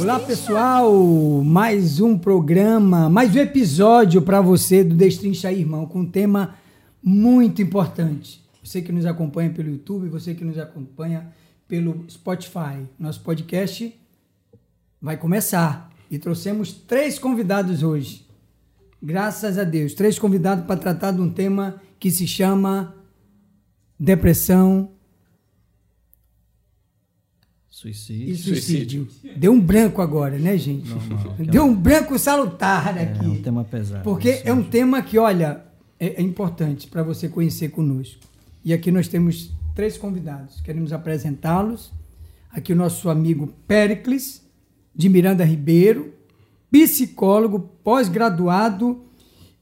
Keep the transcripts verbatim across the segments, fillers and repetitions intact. Olá pessoal, mais um programa, mais um episódio para você do Destrincha Irmão, com um tema muito importante. Você que nos acompanha pelo YouTube, você que nos acompanha pelo Spotify. Nosso podcast vai começar e trouxemos três convidados hoje. Graças a Deus, três convidados para tratar de um tema que se chama depressão, Suicídio. E suicídio. suicídio. Deu um branco agora, né, gente? Normal. Deu um branco salutar aqui. É um tema pesado. Porque isso é um tema que, olha, é, é importante para você conhecer conosco. E aqui nós temos três convidados. Queremos apresentá-los. Aqui o nosso amigo Péricles de Miranda Ribeiro, psicólogo pós-graduado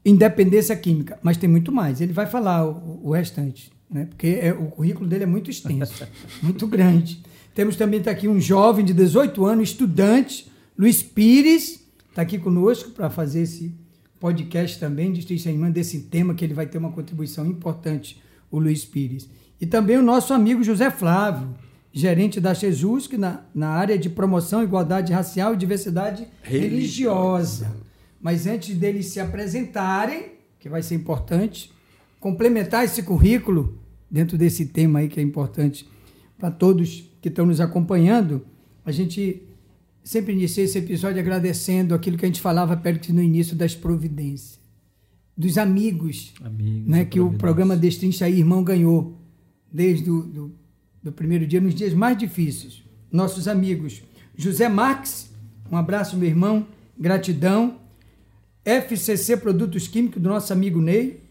em dependência química. Mas tem muito mais. Ele vai falar o, o restante, né? Porque é, o currículo dele é muito extenso, muito grande. Temos também tá aqui um jovem de dezoito anos, estudante, Luiz Pires, está aqui conosco para fazer esse podcast também, Destrincha Irmã, desse tema, que ele vai ter uma contribuição importante, o Luiz Pires. E também o nosso amigo José Flávio, gerente da Sejusc, na, na área de promoção, igualdade racial e diversidade religiosa. religiosa. Mas antes deles se apresentarem, que vai ser importante, complementar esse currículo dentro desse tema aí que é importante para todos que estão nos acompanhando, a gente sempre inicia esse episódio agradecendo aquilo que a gente falava perto no início das providências, dos amigos, amigos né, que o programa Destrincha Irmão ganhou desde o do, do primeiro dia, nos dias mais difíceis. Nossos amigos, José Marques, um abraço, meu irmão, gratidão, F C C Produtos Químicos, do nosso amigo Ney,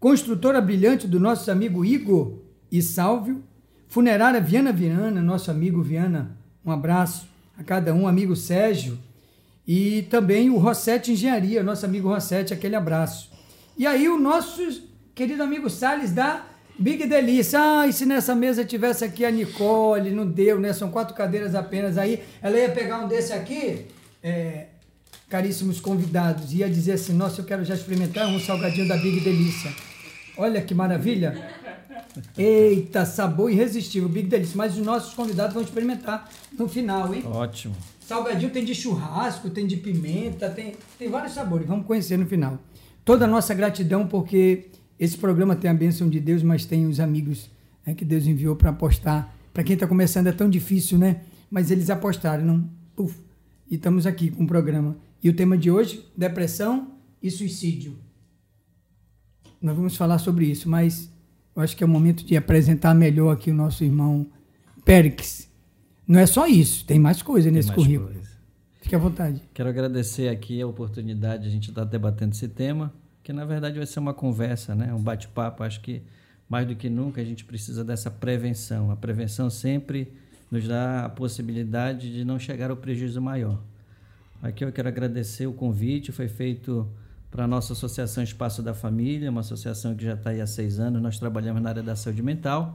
Construtora Brilhante, do nosso amigo Igor e Sálvio, Funerária Viana Viana, nosso amigo Viana, um abraço a cada um, amigo Sérgio, e também o Rossetti Engenharia, nosso amigo Rossetti, aquele abraço. E aí o nosso querido amigo Salles da Big Delícia. Ah, e se nessa mesa tivesse aqui a Nicole, não deu, né? São quatro cadeiras apenas aí. Ela ia pegar um desse aqui, é, caríssimos convidados, ia dizer assim, nossa, eu quero já experimentar um salgadinho da Big Delícia. Olha que maravilha! Eita, sabor irresistível, Big Delícia. Mas os nossos convidados vão experimentar no final, hein? Ótimo. Salgadinho tem de churrasco, tem de pimenta, tem, tem vários sabores. Vamos conhecer no final. Toda a nossa gratidão, porque esse programa tem a bênção de Deus, mas tem os amigos, né, que Deus enviou para apostar. Para quem está começando é tão difícil, né? Mas eles apostaram, não? Uf, e estamos aqui com o programa. E o tema de hoje, depressão e suicídio. Nós vamos falar sobre isso, mas eu acho que é o momento de apresentar melhor aqui o nosso irmão Péricles. Não é só isso, tem mais coisa nesse currículo. Fique à vontade. Quero agradecer aqui a oportunidade de a gente estar debatendo esse tema, que na verdade vai ser uma conversa, né? Um bate-papo. Acho que mais do que nunca a gente precisa dessa prevenção. A prevenção sempre nos dá a possibilidade de não chegar ao prejuízo maior. Aqui eu quero agradecer o convite, foi feito para a nossa associação Espaço da Família, uma associação que já está aí há seis anos, nós trabalhamos na área da saúde mental,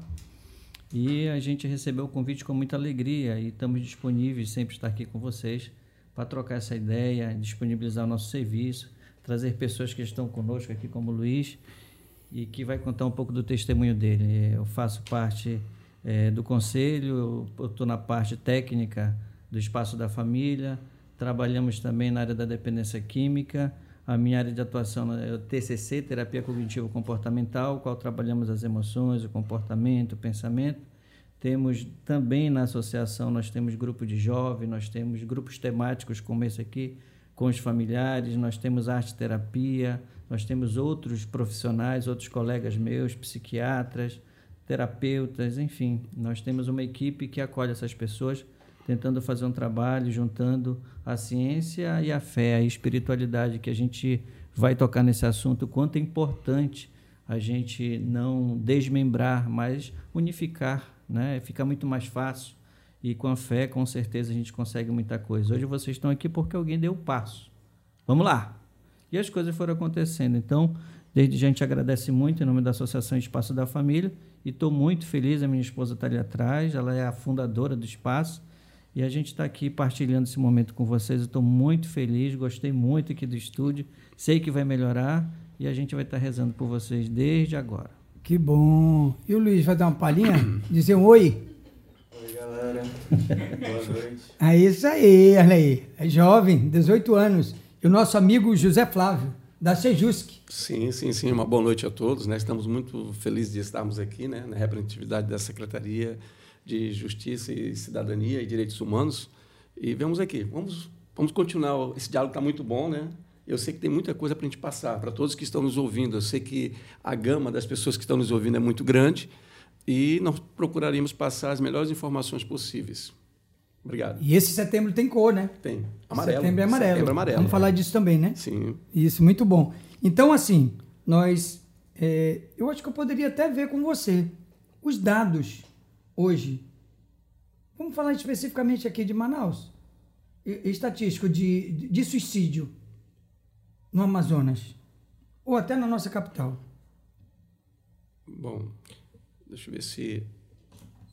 e a gente recebeu o convite com muita alegria, e estamos disponíveis sempre estar aqui com vocês, para trocar essa ideia, disponibilizar o nosso serviço, trazer pessoas que estão conosco aqui, como o Luiz, e que vai contar um pouco do testemunho dele. Eu faço parte é, do conselho, eu estou na parte técnica do Espaço da Família, trabalhamos também na área da dependência química. A minha área de atuação é o T C C, Terapia Cognitivo Comportamental, qual trabalhamos as emoções, o comportamento, o pensamento. Temos também na associação, nós temos grupo de jovens, nós temos grupos temáticos como esse aqui, com os familiares, nós temos arte-terapia, nós temos outros profissionais, outros colegas meus, psiquiatras, terapeutas, enfim. Nós temos uma equipe que acolhe essas pessoas, tentando fazer um trabalho, juntando a ciência e a fé, a espiritualidade, que a gente vai tocar nesse assunto, o quanto é importante a gente não desmembrar, mas unificar, né? Fica muito mais fácil, e com a fé, com certeza, a gente consegue muita coisa. Hoje vocês estão aqui porque alguém deu o passo. Vamos lá! E as coisas foram acontecendo. Então, desde já a gente agradece muito em nome da Associação Espaço da Família, e estou muito feliz, a minha esposa está ali atrás, ela é a fundadora do Espaço, e a gente está aqui partilhando esse momento com vocês. Eu estou muito feliz, gostei muito aqui do estúdio, sei que vai melhorar, e a gente vai estar tá rezando por vocês desde agora. Que bom! E o Luiz vai dar uma palhinha? Dizer um oi? Oi, galera! Boa noite. É isso aí, olha aí. É jovem, dezoito anos. E o nosso amigo José Flávio, da Sejusc. Sim, sim, sim. Uma boa noite a todos, né? Estamos muito felizes de estarmos aqui, né? Na representatividade da Secretaria de Justiça e Cidadania e Direitos Humanos. E vemos aqui. Vamos, vamos continuar. Esse diálogo está muito bom, né? Eu sei que tem muita coisa para a gente passar, para todos que estão nos ouvindo. Eu sei que a gama das pessoas que estão nos ouvindo é muito grande e nós procuraremos passar as melhores informações possíveis. Obrigado. E esse setembro tem cor, né? Tem. Amarelo. Setembro é amarelo. Setembro é amarelo. Vamos falar disso também, né? Sim. Isso, muito bom. Então, assim, nós... É, eu acho que eu poderia até ver com você os dados hoje. Vamos falar especificamente aqui de Manaus. Estatístico de, de suicídio no Amazonas, ou até na nossa capital? Bom, deixa eu ver se...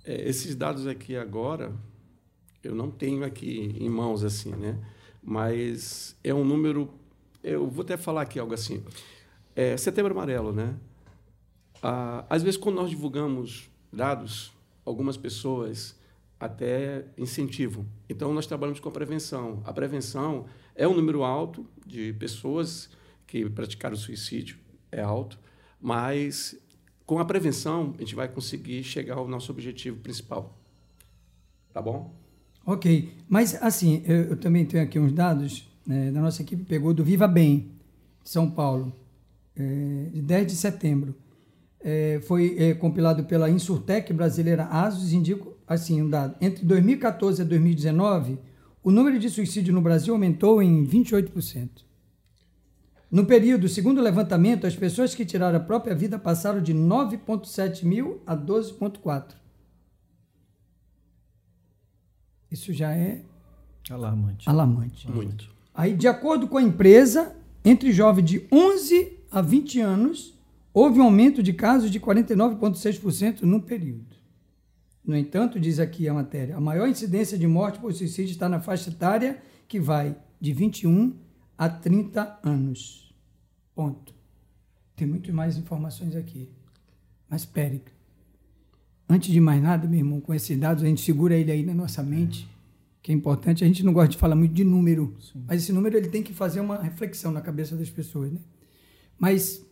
É, esses dados aqui agora, eu não tenho aqui em mãos, assim, né? Mas é um número... Eu vou até falar aqui algo assim. É, Setembro Amarelo, né? Ah, às vezes, quando nós divulgamos dados, algumas pessoas até incentivam. Então, nós trabalhamos com a prevenção. A prevenção... É um número alto de pessoas que praticaram suicídio, é alto, mas com a prevenção a gente vai conseguir chegar ao nosso objetivo principal. Tá bom? Ok, mas assim, eu, eu também tenho aqui uns dados, né, da nossa equipe, pegou do Viva Bem, de São Paulo, é, de dez de setembro. É, foi é, compilado pela Insurtec brasileira Azos, indico assim, um dado, entre dois mil e quatorze e dois mil e dezenove... O número de suicídio no Brasil aumentou em vinte e oito por cento. No período, segundo o levantamento, as pessoas que tiraram a própria vida passaram de nove vírgula sete mil a doze vírgula quatro. Isso já é... Alarmante. Alarmante. Muito. Aí, de acordo com a empresa, entre jovens de onze a vinte anos, houve um aumento de casos de quarenta e nove vírgula seis por cento no período. No entanto, diz aqui a matéria, a maior incidência de morte por suicídio está na faixa etária que vai de vinte e um a trinta anos. Ponto. Tem muito mais informações aqui. Mas, Péricles, antes de mais nada, meu irmão, com esses dados, a gente segura ele aí na nossa mente, que é importante. A gente não gosta de falar muito de número, sim, mas esse número ele tem que fazer uma reflexão na cabeça das pessoas, né? Mas,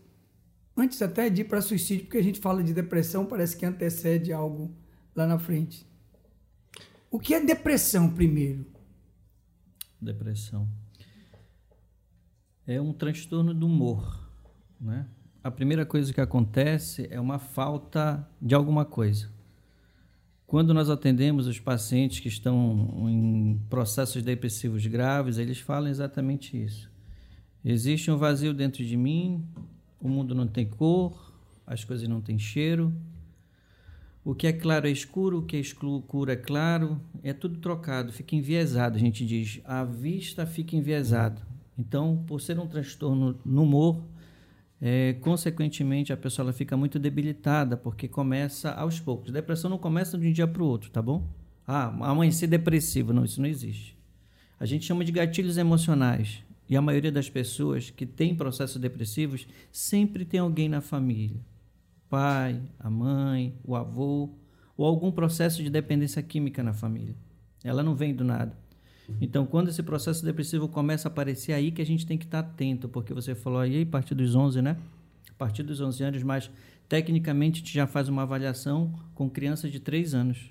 antes até de ir para suicídio, porque a gente fala de depressão, parece que antecede algo lá na frente. O que é depressão primeiro? Depressão é um transtorno do humor, né? A primeira coisa que acontece é uma falta de alguma coisa. Quando nós atendemos os pacientes que estão em processos depressivos graves, eles falam exatamente isso. Existe um vazio dentro de mim, o mundo não tem cor, as coisas não têm cheiro. O que é claro é escuro, o que é escuro é claro, é tudo trocado, fica enviesado, a gente diz, a vista fica enviesada. Então, por ser um transtorno no humor, é, consequentemente a pessoa ela fica muito debilitada, porque começa aos poucos. A depressão não começa de um dia para o outro, tá bom? Ah, amanhecer depressivo, não, isso não existe. A gente chama de gatilhos emocionais, e a maioria das pessoas que tem processos depressivos sempre tem alguém na família. Pai, a mãe, o avô, ou algum processo de dependência química na família. Ela não vem do nada. Então, quando esse processo depressivo começa a aparecer, aí que a gente tem que estar atento, porque você falou aí, a partir dos onze, né? A partir dos onze anos, mas tecnicamente a gente já faz uma avaliação com crianças de três anos.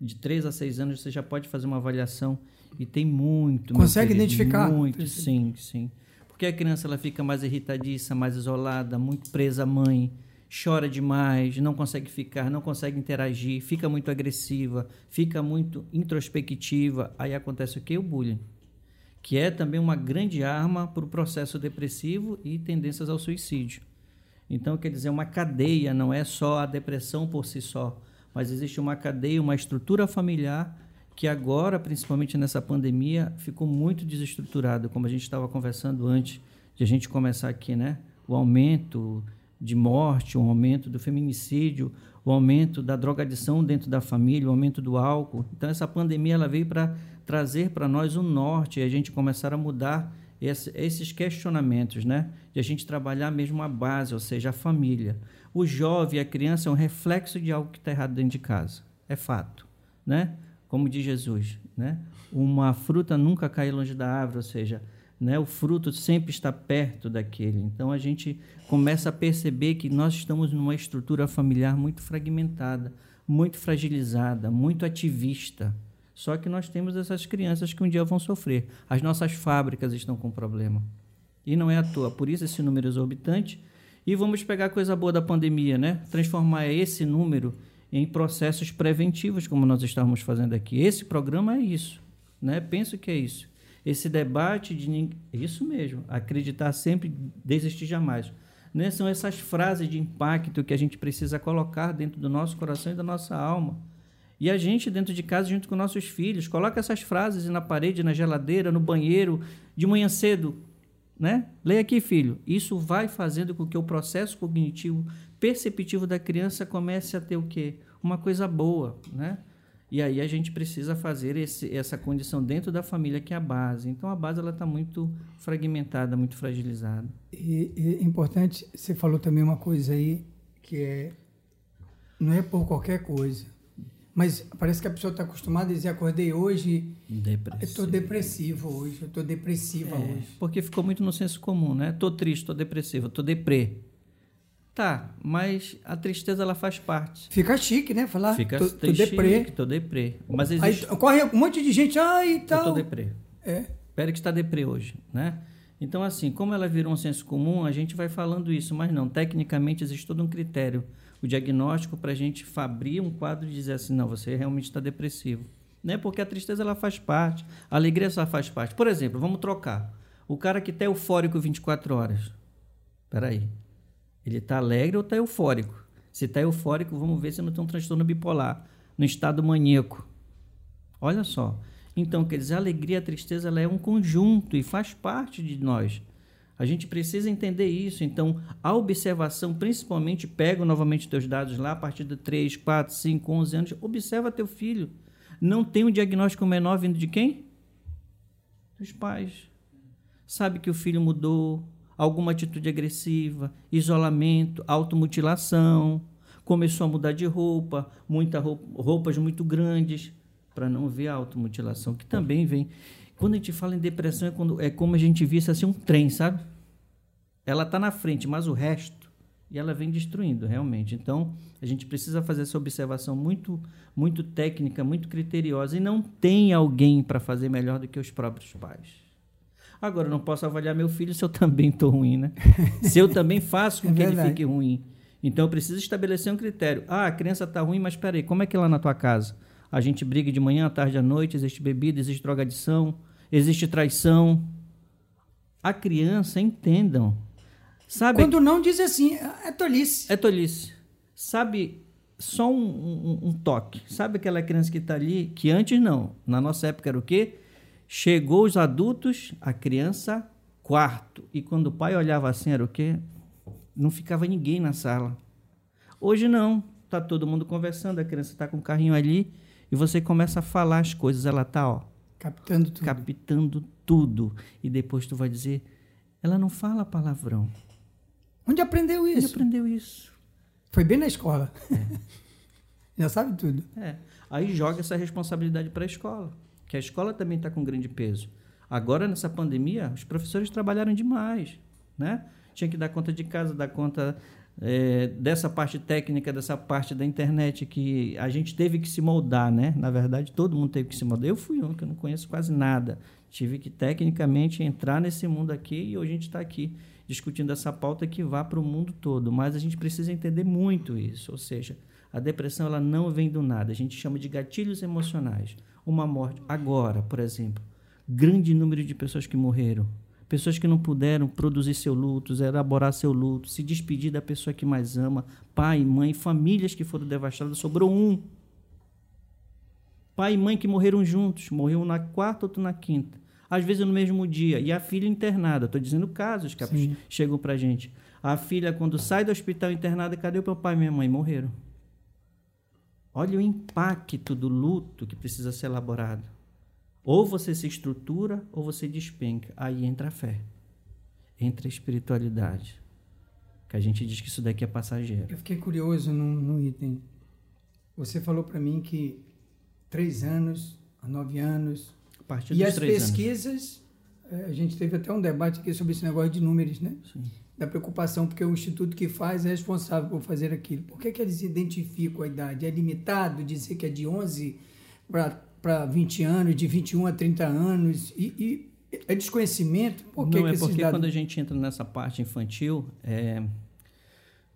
De três a seis anos você já pode fazer uma avaliação e tem muito... Consegue querido, identificar? Muito, sim, sim. Porque a criança ela fica mais irritadiça, mais isolada, muito presa à mãe, chora demais, não consegue ficar, não consegue interagir, fica muito agressiva, fica muito introspectiva. Aí acontece o quê? O bullying, que é também uma grande arma para o processo depressivo e tendências ao suicídio. Então, quer dizer, uma cadeia, não é só a depressão por si só, mas existe uma cadeia, uma estrutura familiar que agora, principalmente nessa pandemia, ficou muito desestruturada, como a gente estava conversando antes de a gente começar aqui, né? O aumento de morte, o aumento do feminicídio, o aumento da drogadição dentro da família, o aumento do álcool. Então, essa pandemia ela veio para trazer para nós um norte e a gente começar a mudar esse, esses questionamentos, né? De a gente trabalhar mesmo a base, ou seja, a família. O jovem, a criança, é um reflexo de algo que está errado dentro de casa. É fato. né? Como diz Jesus, né? Uma fruta nunca cai longe da árvore, ou seja, né? O fruto sempre está perto daquele. Então, a gente começa a perceber que nós estamos numa estrutura familiar muito fragmentada, muito fragilizada, muito ativista. Só que nós temos essas crianças que um dia vão sofrer. As nossas fábricas estão com problema. E não é à toa. Por isso, esse número exorbitante. E vamos pegar a coisa boa da pandemia, né? Transformar esse número em processos preventivos, como nós estamos fazendo aqui. Esse programa é isso, né? Penso que é isso. Esse debate de... Isso mesmo. Acreditar sempre, desistir jamais. Né? São essas frases de impacto que a gente precisa colocar dentro do nosso coração e da nossa alma. E a gente, dentro de casa, junto com nossos filhos, coloca essas frases na parede, na geladeira, no banheiro, de manhã cedo, né? Leia aqui, filho. Isso vai fazendo com que o processo cognitivo, perceptivo da criança comece a ter o quê? Uma coisa boa, né? E aí a gente precisa fazer esse, essa condição dentro da família, que é a base. Então, a base está muito fragmentada, muito fragilizada. E, e importante, você falou também uma coisa aí, que é... Não é por qualquer coisa. Mas parece que a pessoa está acostumada a dizer, acordei hoje, depressivo. Eu estou depressivo hoje, eu estou depressiva é, hoje. Porque ficou muito no senso comum, né? Estou triste, estou depressiva, estou deprê. Tá, mas a tristeza, ela faz parte. Fica chique, né? Falar, Fica tô, tô deprê. Estou deprê. Mas existe... Aí corre um monte de gente, ah, e tal. Estou deprê. É. Péricles está deprê hoje, né? Então, assim, como ela virou um senso comum, a gente vai falando isso, mas não, tecnicamente existe todo um critério, o diagnóstico, para a gente abrir um quadro e dizer assim, não, você realmente está depressivo. Né? Porque a tristeza, ela faz parte, a alegria só faz parte. Por exemplo, vamos trocar. O cara que está eufórico vinte e quatro horas, espera aí, ele está alegre ou está eufórico? Se está eufórico, vamos ver se não tem um transtorno bipolar, no estado maníaco. Olha só. Então, quer dizer, a alegria, a tristeza, ela é um conjunto e faz parte de nós. A gente precisa entender isso. Então, a observação, principalmente, pega novamente teus dados lá, a partir de três, quatro, cinco, onze anos, observa teu filho. Não tem um diagnóstico menor vindo de quem? Dos pais. Sabe que o filho mudou, alguma atitude agressiva, isolamento, automutilação, começou a mudar de roupa, muita roupa, roupas muito grandes, para não ver a automutilação, que também vem... Quando a gente fala em depressão, é, quando, é como a gente visse assim, um trem, sabe? Ela está na frente, mas o resto... E ela vem destruindo, realmente. Então, a gente precisa fazer essa observação muito, muito técnica, muito criteriosa. E não tem alguém para fazer melhor do que os próprios pais. Agora, eu não posso avaliar meu filho se eu também estou ruim, né? Se eu também faço com é que ele fique ruim. Então, eu preciso estabelecer um critério. Ah, a criança está ruim, mas espera aí, como é que é lá na tua casa? A gente briga de manhã, à tarde, à noite, existe bebida, existe drogadição, existe traição. A criança, entendam. Sabe, quando não diz assim, é tolice. É tolice. Sabe, só um, um, um toque. Sabe aquela criança que está ali, que antes não. Na nossa época era o quê? Chegou os adultos, a criança, quarto. E quando o pai olhava assim, era o quê? Não ficava ninguém na sala. Hoje não. Está todo mundo conversando, a criança está com o carrinho ali. E você começa a falar as coisas, ela está, ó... Captando tudo. Captando tudo. E depois tu vai dizer, ela não fala palavrão. Onde aprendeu isso? Onde aprendeu isso? Foi bem na escola. É. Já sabe tudo. É. Aí joga essa responsabilidade para a escola, que a escola também está com grande peso. Agora, nessa pandemia, os professores trabalharam demais, né? Tinha que dar conta de casa, dar conta... É, dessa parte técnica, dessa parte da internet, que a gente teve que se moldar, né? Na verdade, todo mundo teve que se moldar. Eu fui um que eu não conheço quase nada. Tive que, tecnicamente, entrar nesse mundo aqui e hoje a gente está aqui discutindo essa pauta que vá para o mundo todo. Mas a gente precisa entender muito isso. Ou seja, a depressão, ela não vem do nada. A gente chama de gatilhos emocionais. Uma morte. Agora, por exemplo, grande número de pessoas que morreram. Pessoas que não puderam produzir seu luto, elaborar seu luto, se despedir da pessoa que mais ama, pai, mãe, famílias que foram devastadas, sobrou um. Pai e mãe que morreram juntos, morreu um na quarta, outro na quinta. Às vezes no mesmo dia, e a filha internada. Estou dizendo casos que Sim. chegam para a gente. A filha, quando sai do hospital internada, cadê o papai e minha mãe? Morreram. Olha o impacto do luto que precisa ser elaborado. Ou você se estrutura ou você despenca. Aí entra a fé, entra a espiritualidade, que a gente diz que isso daqui é passageiro. Eu fiquei curioso num, num item. Você falou para mim que três anos, a nove anos. A partir dos três anos. E as pesquisas, a gente teve até um debate aqui sobre esse negócio de números, né? Sim. Da preocupação, porque o instituto que faz é responsável por fazer aquilo. Por que que eles identificam a idade? É limitado dizer que é de onze para vinte anos, de vinte e um a trinta anos? E, e é desconhecimento? Por que Não, que é esses porque dados... quando a gente entra nessa parte infantil... É...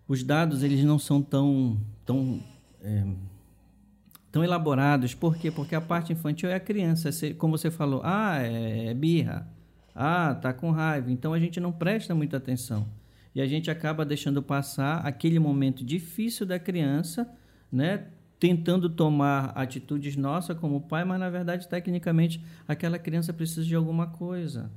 Os dados, eles não são tão, tão, é, tão elaborados. Por quê? Porque a parte infantil é a criança. Como você falou, ah, é, é birra, ah, tá com raiva. Então, a gente não presta muita atenção. E a gente acaba deixando passar aquele momento difícil da criança, né? Tentando tomar atitudes nossas como pai, mas, na verdade, tecnicamente, aquela criança precisa de alguma coisa.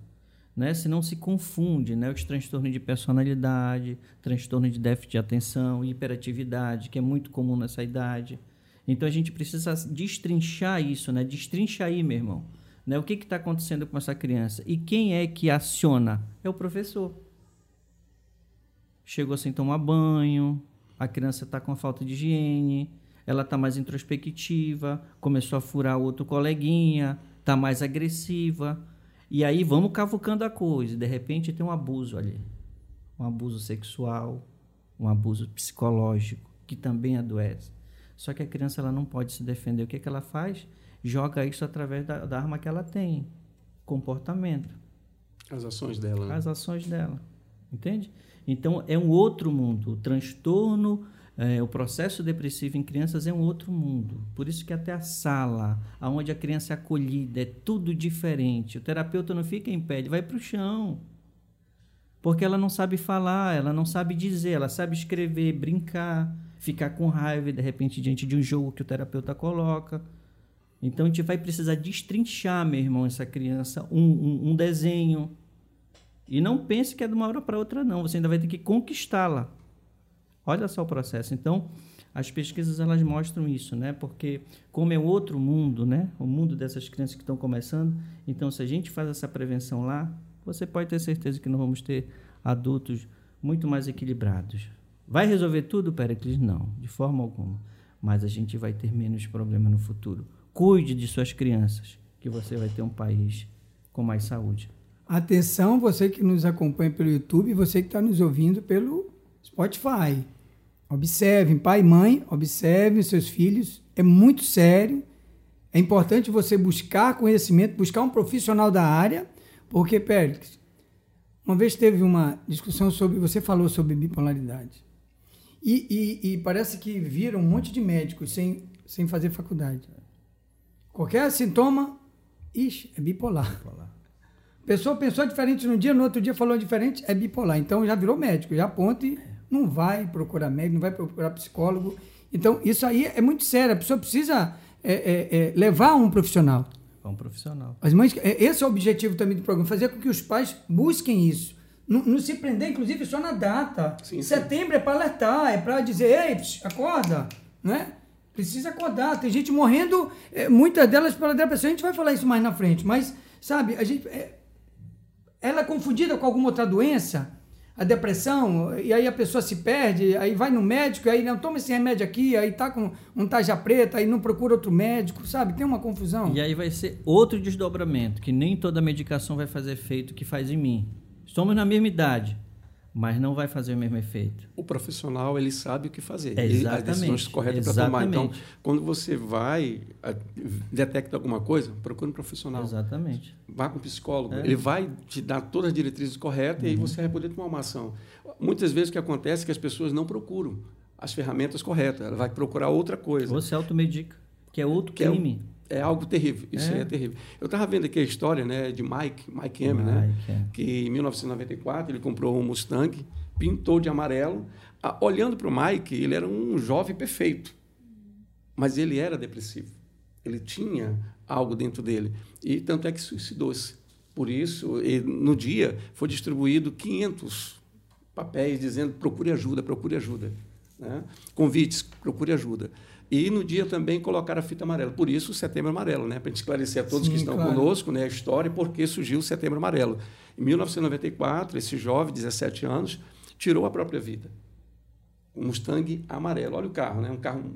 Né? Se não se confunde, né? Os transtornos de personalidade, transtorno de déficit de atenção, hiperatividade, que é muito comum nessa idade. Então, a gente precisa destrinchar isso, né? Destrincha aí, meu irmão. Né? O que está acontecendo com essa criança? E quem é que aciona? É o professor. Chegou sem tomar banho, a criança está com falta de higiene, ela está mais introspectiva, começou a furar outro coleguinha, está mais agressiva. E aí vamos cavucando a coisa. De repente tem um abuso ali. Um abuso sexual, um abuso psicológico, que também adoece. Só que a criança ela não pode se defender. O que, que ela faz? Joga isso através da, da arma que ela tem. Comportamento. As ações dela. Né? As ações dela. Entende? Então é um outro mundo. O transtorno, é, o processo depressivo em crianças é um outro mundo. Por isso que até a sala, onde a criança é acolhida, é tudo diferente. O terapeuta não fica em pé, ele vai para o chão. Porque ela não sabe falar, ela não sabe dizer, ela sabe escrever, brincar, ficar com raiva, de repente, diante de um jogo que o terapeuta coloca. Então, a gente vai precisar destrinchar, meu irmão, essa criança, um, um, um desenho. E não pense que é de uma hora para outra, não. Você ainda vai ter que conquistá-la. Olha só o processo. Então, as pesquisas elas mostram isso, né? Porque como é outro mundo, né? O mundo dessas crianças que estão começando. Então, se a gente faz essa prevenção lá, você pode ter certeza que nós vamos ter adultos muito mais equilibrados. Vai resolver tudo, Péricles? Não, de forma alguma. Mas a gente vai ter menos problema no futuro. Cuide de suas crianças, que você vai ter um país com mais saúde. Atenção, você que nos acompanha pelo YouTube, você que está nos ouvindo pelo Spotify. Observem, pai e mãe, observem seus filhos, é muito sério, é importante você buscar conhecimento, buscar um profissional da área, porque, Péricles, uma vez teve uma discussão sobre, você falou sobre bipolaridade, e, e, e parece que viram um monte de médicos sem, sem fazer faculdade. Qualquer sintoma, ixi, é bipolar. bipolar. Pessoa pensou diferente num dia, no outro dia falou diferente, é bipolar. Então, já virou médico, já aponta e não vai procurar médico, não vai procurar psicólogo. Então, isso aí é muito sério. A pessoa precisa é, é, é, levar um profissional. Um profissional. As mães, esse é o objetivo também do programa, fazer com que os pais busquem isso. Não, não se prender, inclusive, só na data. Sim, setembro sim. É para alertar, é para dizer, ei, acorda, né? Precisa acordar. Tem gente morrendo, muitas delas pela depressão. A gente vai falar isso mais na frente, mas, sabe, a gente... É, ela é confundida com alguma outra doença, a depressão, e aí a pessoa se perde, aí vai no médico, aí não toma esse remédio aqui, aí tá com um tarja preta, aí não procura outro médico, sabe? Tem uma confusão. E aí vai ser outro desdobramento, que nem toda medicação vai fazer efeito que faz em mim. Somos na mesma idade, mas não vai fazer o mesmo efeito. O profissional, ele sabe o que fazer. É, exatamente. Ele, as decisões corretas para tomar. Então, quando você vai, a, detecta alguma coisa, procura um profissional. Exatamente. Vá com um psicólogo. É. Ele vai te dar todas as diretrizes corretas, uhum. E aí você vai poder tomar uma ação. Muitas vezes o que acontece é que as pessoas não procuram as ferramentas corretas. Ela vai procurar outra coisa. Ou se automedica, que é outro que crime. É o... É algo terrível, isso é. aí é terrível. Eu estava vendo aqui a história, né, de Mike, Mike M, Mike, né, é. que em mil novecentos e noventa e quatro ele comprou um Mustang, pintou de amarelo. Ah, olhando para o Mike, ele era um jovem perfeito, mas ele era depressivo. Ele tinha algo dentro dele, e tanto é que suicidou-se. Por isso, ele, no dia, foi distribuído quinhentos papéis dizendo procure ajuda, procure ajuda. Né? Convites, procure ajuda. E no dia também colocaram a fita amarela. Por isso o Setembro Amarelo, né? Para esclarecer a todos Sim, que estão claro. conosco, né? A história e por que surgiu o Setembro Amarelo. Em mil novecentos e noventa e quatro, esse jovem, dezessete anos, tirou a própria vida. Um Mustang amarelo. Olha o carro, né? Um carro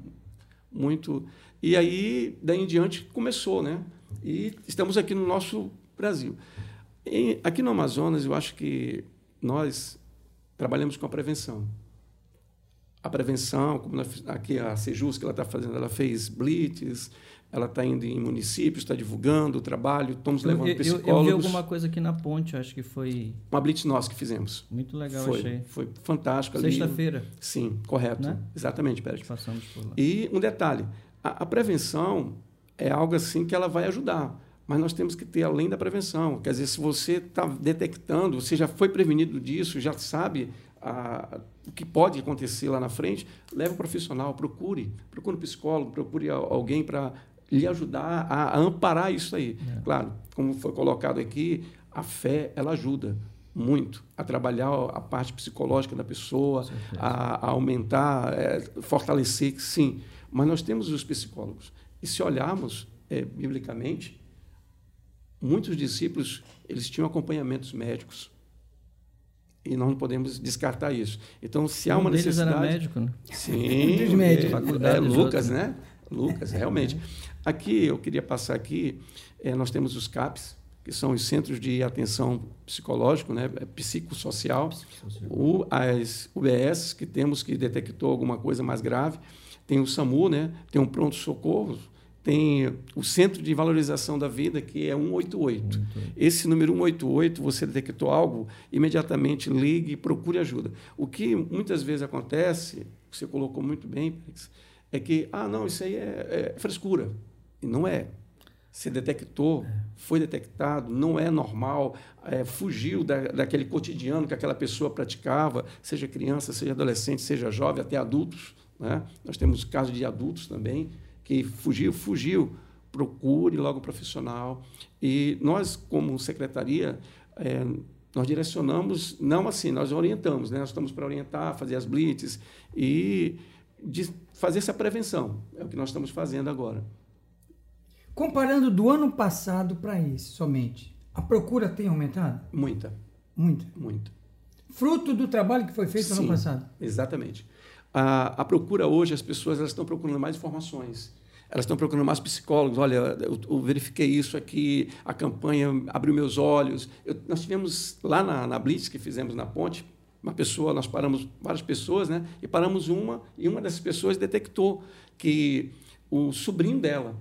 muito. E aí, daí em diante, começou, né? E estamos aqui no nosso Brasil. E aqui no Amazonas, eu acho que nós trabalhamos com a prevenção. A prevenção, como aqui a Sejusc que ela está fazendo, ela fez blitz, ela está indo em municípios, está divulgando o trabalho, estamos levando eu, psicólogos. Eu, eu vi alguma coisa aqui na ponte, acho que foi... Uma blitz nós que fizemos. Muito legal, foi, achei. Foi fantástico. Sexta-feira. Sim, correto. Né? Exatamente, Péricles. Passamos por lá. E um detalhe, a, a prevenção é algo assim que ela vai ajudar, mas nós temos que ter além da prevenção. Quer dizer, se você está detectando, você já foi prevenido disso, já sabe... A, o que pode acontecer lá na frente, leve um profissional, procure, procure um psicólogo, procure alguém para lhe ajudar a, a amparar isso aí. É. Claro, como foi colocado aqui, a fé, ela ajuda muito a trabalhar a parte psicológica da pessoa, a, a aumentar, é, fortalecer, sim. Mas nós temos os psicólogos. E se olharmos, é, biblicamente, muitos discípulos, eles tinham acompanhamentos médicos. E nós não podemos descartar isso. Então, se há uma necessidade... Um deles era médico, né? Sim, um médicos. É, é, Lucas, né? Lucas, realmente. Aqui, eu queria passar aqui, é, nós temos os CAPS, que são os Centros de Atenção Psicológico, né? Psicossocial, Psicossocial. O, as U B S, que temos que detectou alguma coisa mais grave, tem o SAMU, né? Tem um pronto-socorro, tem o Centro de Valorização da Vida, que é um oito oito. Esse número um oito oito, você detectou algo, imediatamente ligue e procure ajuda. O que muitas vezes acontece, você colocou muito bem, é que, ah, não, isso aí é, é frescura. E não é. Você detectou, foi detectado, não é normal, é, fugiu da, daquele cotidiano que aquela pessoa praticava, seja criança, seja adolescente, seja jovem, até adultos. Né? Nós temos casos de adultos também, que fugiu, fugiu, procure logo um profissional. E nós, como secretaria, é, nós direcionamos, não assim, nós orientamos, né? Nós estamos para orientar, fazer as blitz e de fazer essa prevenção. É o que nós estamos fazendo agora. Comparando do ano passado para esse somente, a procura tem aumentado? Muita. Muita? Muita. Fruto do trabalho que foi feito no ano passado? Exatamente. A, a procura hoje, as pessoas elas estão procurando mais informações, elas estão procurando mais psicólogos. Olha, eu, eu verifiquei isso aqui, a campanha abriu meus olhos. Eu, nós tivemos lá na, na blitz que fizemos na ponte, uma pessoa, nós paramos várias pessoas, né? E paramos uma, e uma dessas pessoas detectou que o sobrinho dela,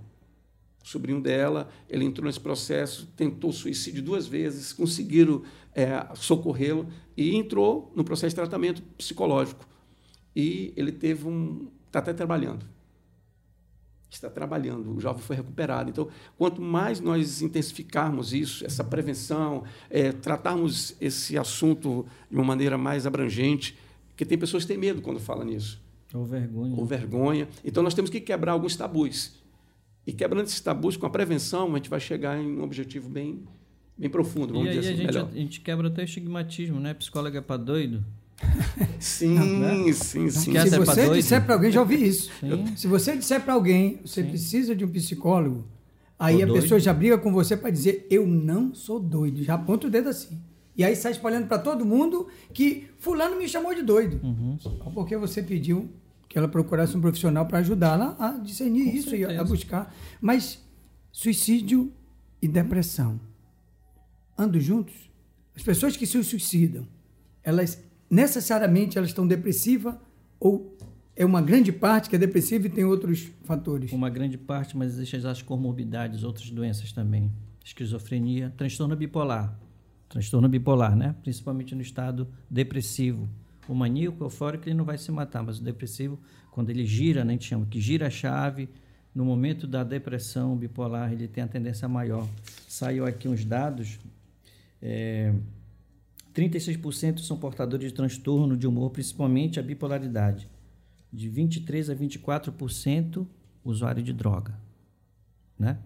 o sobrinho dela, ele entrou nesse processo, tentou suicídio duas vezes, conseguiram é, socorrê-lo e entrou no processo de tratamento psicológico. E ele teve um... Está até trabalhando. Está trabalhando. O jovem foi recuperado. Então, quanto mais nós intensificarmos isso, essa prevenção, é, tratarmos esse assunto de uma maneira mais abrangente, porque tem pessoas que têm medo quando falam nisso. Ou vergonha. Ou vergonha. Então, nós temos que quebrar alguns tabus. E quebrando esses tabus com a prevenção, a gente vai chegar em um objetivo bem, bem profundo, vamos e dizer aí, assim. A gente, a gente quebra até o estigmatismo, né? Psicólogo é para doido. Sim, sim, sim. Se você disser para alguém, já ouvi isso. Sim. Se você disser para alguém, você sim. precisa de um psicólogo, aí ou a doido. Pessoa já briga com você para dizer, eu não sou doido. Já aponta o dedo assim. E aí sai espalhando para todo mundo que fulano me chamou de doido. Uhum. Porque você pediu que ela procurasse um profissional para ajudá-la a discernir com isso certeza. E a buscar. Mas suicídio e depressão andam juntos? As pessoas que se suicidam, elas... necessariamente elas estão depressivas ou é uma grande parte que é depressiva e tem outros fatores? Uma grande parte, mas existem as comorbidades, outras doenças também. Esquizofrenia, transtorno bipolar. Transtorno bipolar, né? Principalmente no estado depressivo. O maníaco, o eufórico, ele não vai se matar, mas o depressivo, quando ele gira, né, a gente chama que gira a chave, no momento da depressão bipolar, ele tem a tendência maior. Saiu aqui uns dados... É... trinta e seis por cento são portadores de transtorno de humor, principalmente a bipolaridade. De vinte e três por cento a vinte e quatro por cento usuário de droga. Né?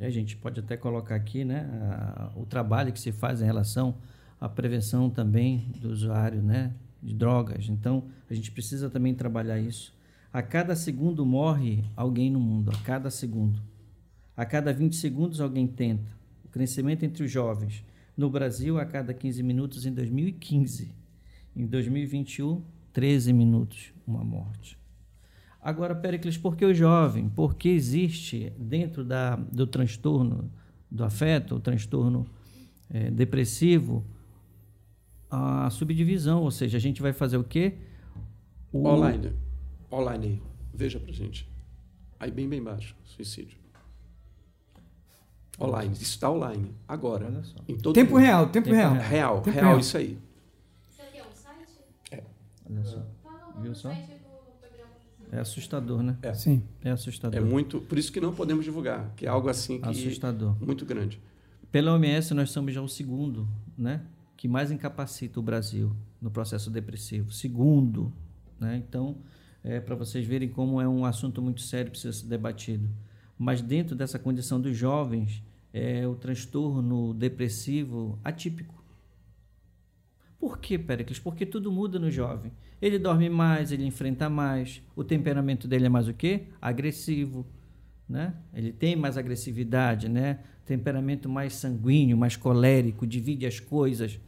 E a gente pode até colocar aqui, né, a, o trabalho que se faz em relação à prevenção também do usuário, né, de drogas. Então, a gente precisa também trabalhar isso. A cada segundo morre alguém no mundo, a cada segundo. A cada vinte segundos alguém tenta. O crescimento entre os jovens... No Brasil, a cada quinze minutos em dois mil e quinze. Em dois mil e vinte e um, treze minutos, uma morte. Agora, Péricles, por que o jovem? Porque existe dentro da, do transtorno do afeto, o transtorno é, depressivo, a subdivisão, ou seja, a gente vai fazer o quê? O... Online. Online. Veja pra gente. Aí bem, bem baixo, suicídio. Online. Isso está online. Agora. Em todo tempo mundo. real, tempo, tempo real. Real, real, tempo real, real, isso aí. Isso aqui é um site? É. Olha só. Fala, viu só? É assustador, né? É. Sim. É assustador. É muito... Por isso que não podemos divulgar, que é algo assim que... Assustador. Muito grande. Pela O M S, nós somos já o segundo, né? Que mais incapacita o Brasil no processo depressivo. Segundo, né? Então, é para vocês verem como é um assunto muito sério, precisa ser debatido. Mas dentro dessa condição dos jovens, é o transtorno depressivo atípico. Por que, Péricles? Porque tudo muda no jovem. Ele dorme mais, ele enfrenta mais, o temperamento dele é mais o quê? Agressivo, né? Ele tem mais agressividade, né? Temperamento mais sanguíneo, mais colérico, divide as coisas.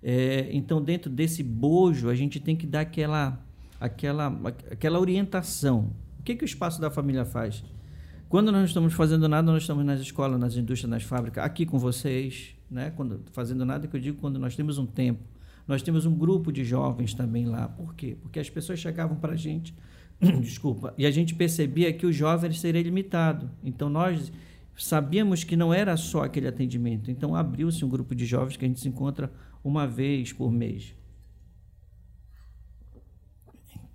É, então, dentro desse bojo, a gente tem que dar aquela, aquela, aquela orientação. O que, que o Espaço da Família faz? Quando nós não estamos fazendo nada, nós estamos nas escolas, nas indústrias, nas fábricas, aqui com vocês, né? Quando, fazendo nada, que eu digo quando nós temos um tempo. Nós temos um grupo de jovens também lá. Por quê? Porque as pessoas chegavam para a gente, desculpa, e a gente percebia que o jovem seria limitado. Então, nós sabíamos que não era só aquele atendimento. Então, abriu-se um grupo de jovens que a gente se encontra uma vez por mês.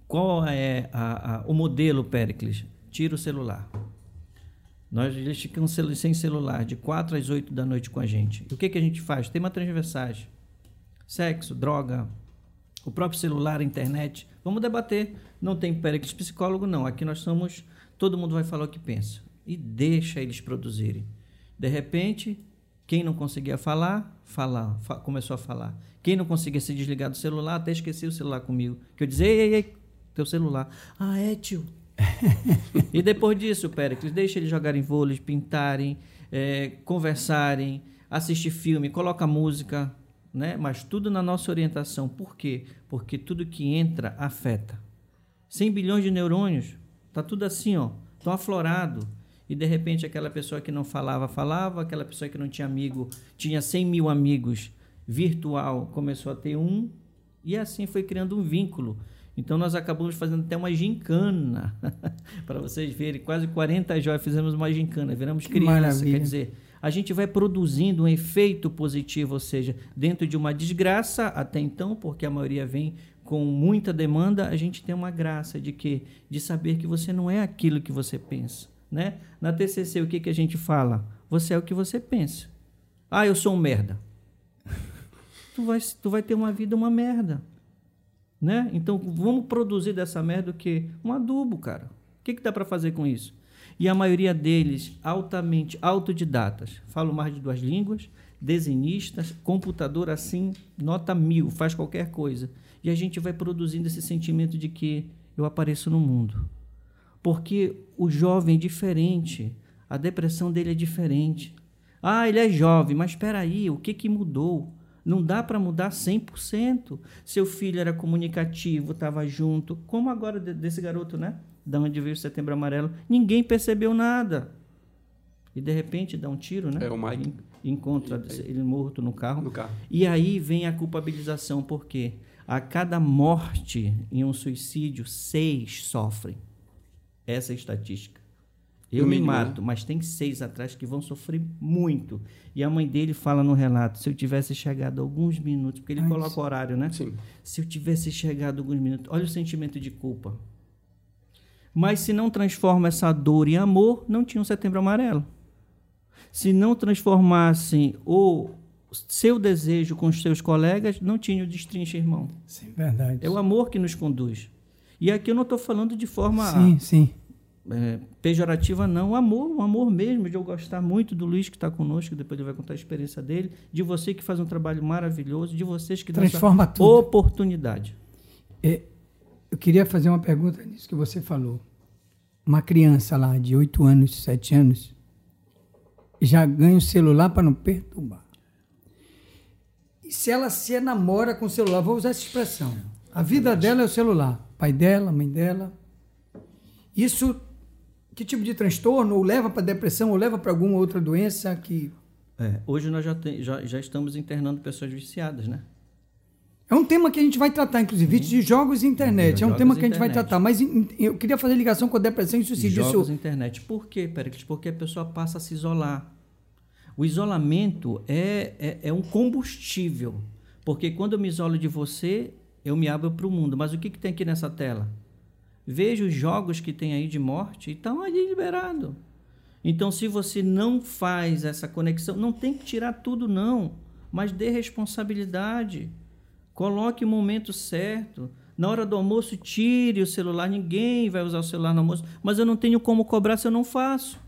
Qual é a, a, o modelo, Péricles? Tira o celular. Nós, eles ficam sem celular de quatro às oito da noite com a gente. E o que, que a gente faz? Tema transversais. Sexo, droga, o próprio celular, a internet. Vamos debater. Não tem Péricles psicólogo, não. Aqui nós somos... Todo mundo vai falar o que pensa. E deixa eles produzirem. De repente, quem não conseguia falar, falar fa- começou a falar. Quem não conseguia se desligar do celular, até esqueci o celular comigo. Que eu dizia, ei, ei, ei, teu celular. Ah, é, tio. E depois disso, Péricles, deixa eles jogarem vôlei, pintarem, é, conversarem, assistir filme, coloca música... Né? Mas tudo na nossa orientação. Por quê? Porque tudo que entra afeta. cem bilhões de neurônios, está tudo assim, ó, tão aflorado. E, de repente, aquela pessoa que não falava, falava. Aquela pessoa que não tinha amigo, tinha cem mil amigos virtual, começou a ter um. E assim foi criando um vínculo. Então, nós acabamos fazendo até uma gincana. Para vocês verem, quase quarenta jovens fizemos uma gincana. Viramos criança, maravilha. Quer dizer... A gente vai produzindo um efeito positivo, ou seja, dentro de uma desgraça, até então, porque a maioria vem com muita demanda, a gente tem uma graça de quê? De saber que você não é aquilo que você pensa, né? Na T C C, o que, que a gente fala? Você é o que você pensa. Ah, eu sou um merda. tu, vai, tu vai ter uma vida uma merda, né? Então, vamos produzir dessa merda o quê? Um adubo, cara. O que, que dá para fazer com isso? E a maioria deles altamente autodidatas. Falam mais de duas línguas, desenhistas, computador assim, nota mil, faz qualquer coisa. E a gente vai produzindo esse sentimento de que eu apareço no mundo. Porque o jovem é diferente, a depressão dele é diferente. Ah, ele é jovem, mas espera aí, o que, que mudou? Não dá para mudar cem por cento. Seu filho era comunicativo, estava junto, como agora desse garoto, né? Da onde veio o Setembro Amarelo, ninguém percebeu nada. E, de repente, dá um tiro, né? É o Mike. Encontra ele morto no carro. no carro. E aí vem a culpabilização, porque a cada morte em um suicídio, seis sofrem. Essa é a estatística. Eu me mato, mas tem seis atrás que vão sofrer muito. E a mãe dele fala no relato, se eu tivesse chegado alguns minutos, porque ele coloca o horário, né? Sim. Se eu tivesse chegado alguns minutos... Olha o sentimento de culpa. Mas se não transforma essa dor em amor, não tinha um Setembro Amarelo. Se não transformassem o seu desejo com os seus colegas, não tinha o Destrincha Irmão. Sim, verdade. É o amor que nos conduz. E aqui eu não estou falando de forma sim, sim. É, pejorativa, não. O amor, o amor mesmo, de eu gostar muito do Luiz que está conosco, depois ele vai contar a experiência dele, de você que faz um trabalho maravilhoso, de vocês que transforma tudo. Oportunidade. É. Eu queria fazer uma pergunta nisso que você falou. Uma criança lá de oito anos, sete anos, já ganha o celular para não perturbar. E se ela se enamora com o celular, vou usar essa expressão, a vida dela é o celular, pai dela, mãe dela, Isso, que tipo de transtorno? Ou leva para depressão, ou leva para alguma outra doença que... É, hoje nós já, tem, já, já estamos internando pessoas viciadas, né? É um tema que a gente vai tratar, inclusive, vídeos de jogos e internet. É, é um tema que a gente vai tratar, mas in, eu queria fazer ligação com a depressão e suicídio. Jogos e internet. Por quê, Péricles? Porque a pessoa passa a se isolar. O isolamento é, é, é um combustível, porque quando eu me isolo de você, eu me abro para o mundo. Mas o que, que tem aqui nessa tela? Veja os jogos que tem aí de morte e estão ali liberado. Então, se você não faz essa conexão, não tem que tirar tudo, não, mas dê responsabilidade. Coloque o momento certo. Na hora do almoço, tire o celular. Ninguém vai usar o celular no almoço. Mas eu não tenho como cobrar se eu não faço.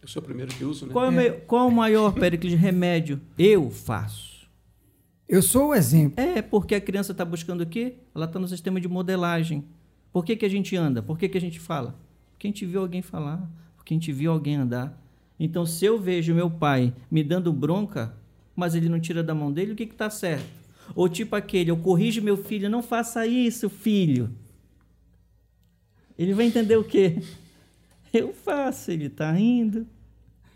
Eu sou o primeiro que uso, né? Qual, é o, me... Qual o maior, Péricles, de remédio? Eu faço. Eu sou o exemplo. É, porque a criança está buscando o quê? Ela está no sistema de modelagem. Por que, que a gente anda? Por que, que a gente fala? Porque a gente viu alguém falar. Porque a gente viu alguém andar. Então, se eu vejo meu pai me dando bronca, mas ele não tira da mão dele, o que está certo? Ou tipo aquele, eu corrijo meu filho, não faça isso, filho. Ele vai entender o quê? Eu faço, ele está rindo.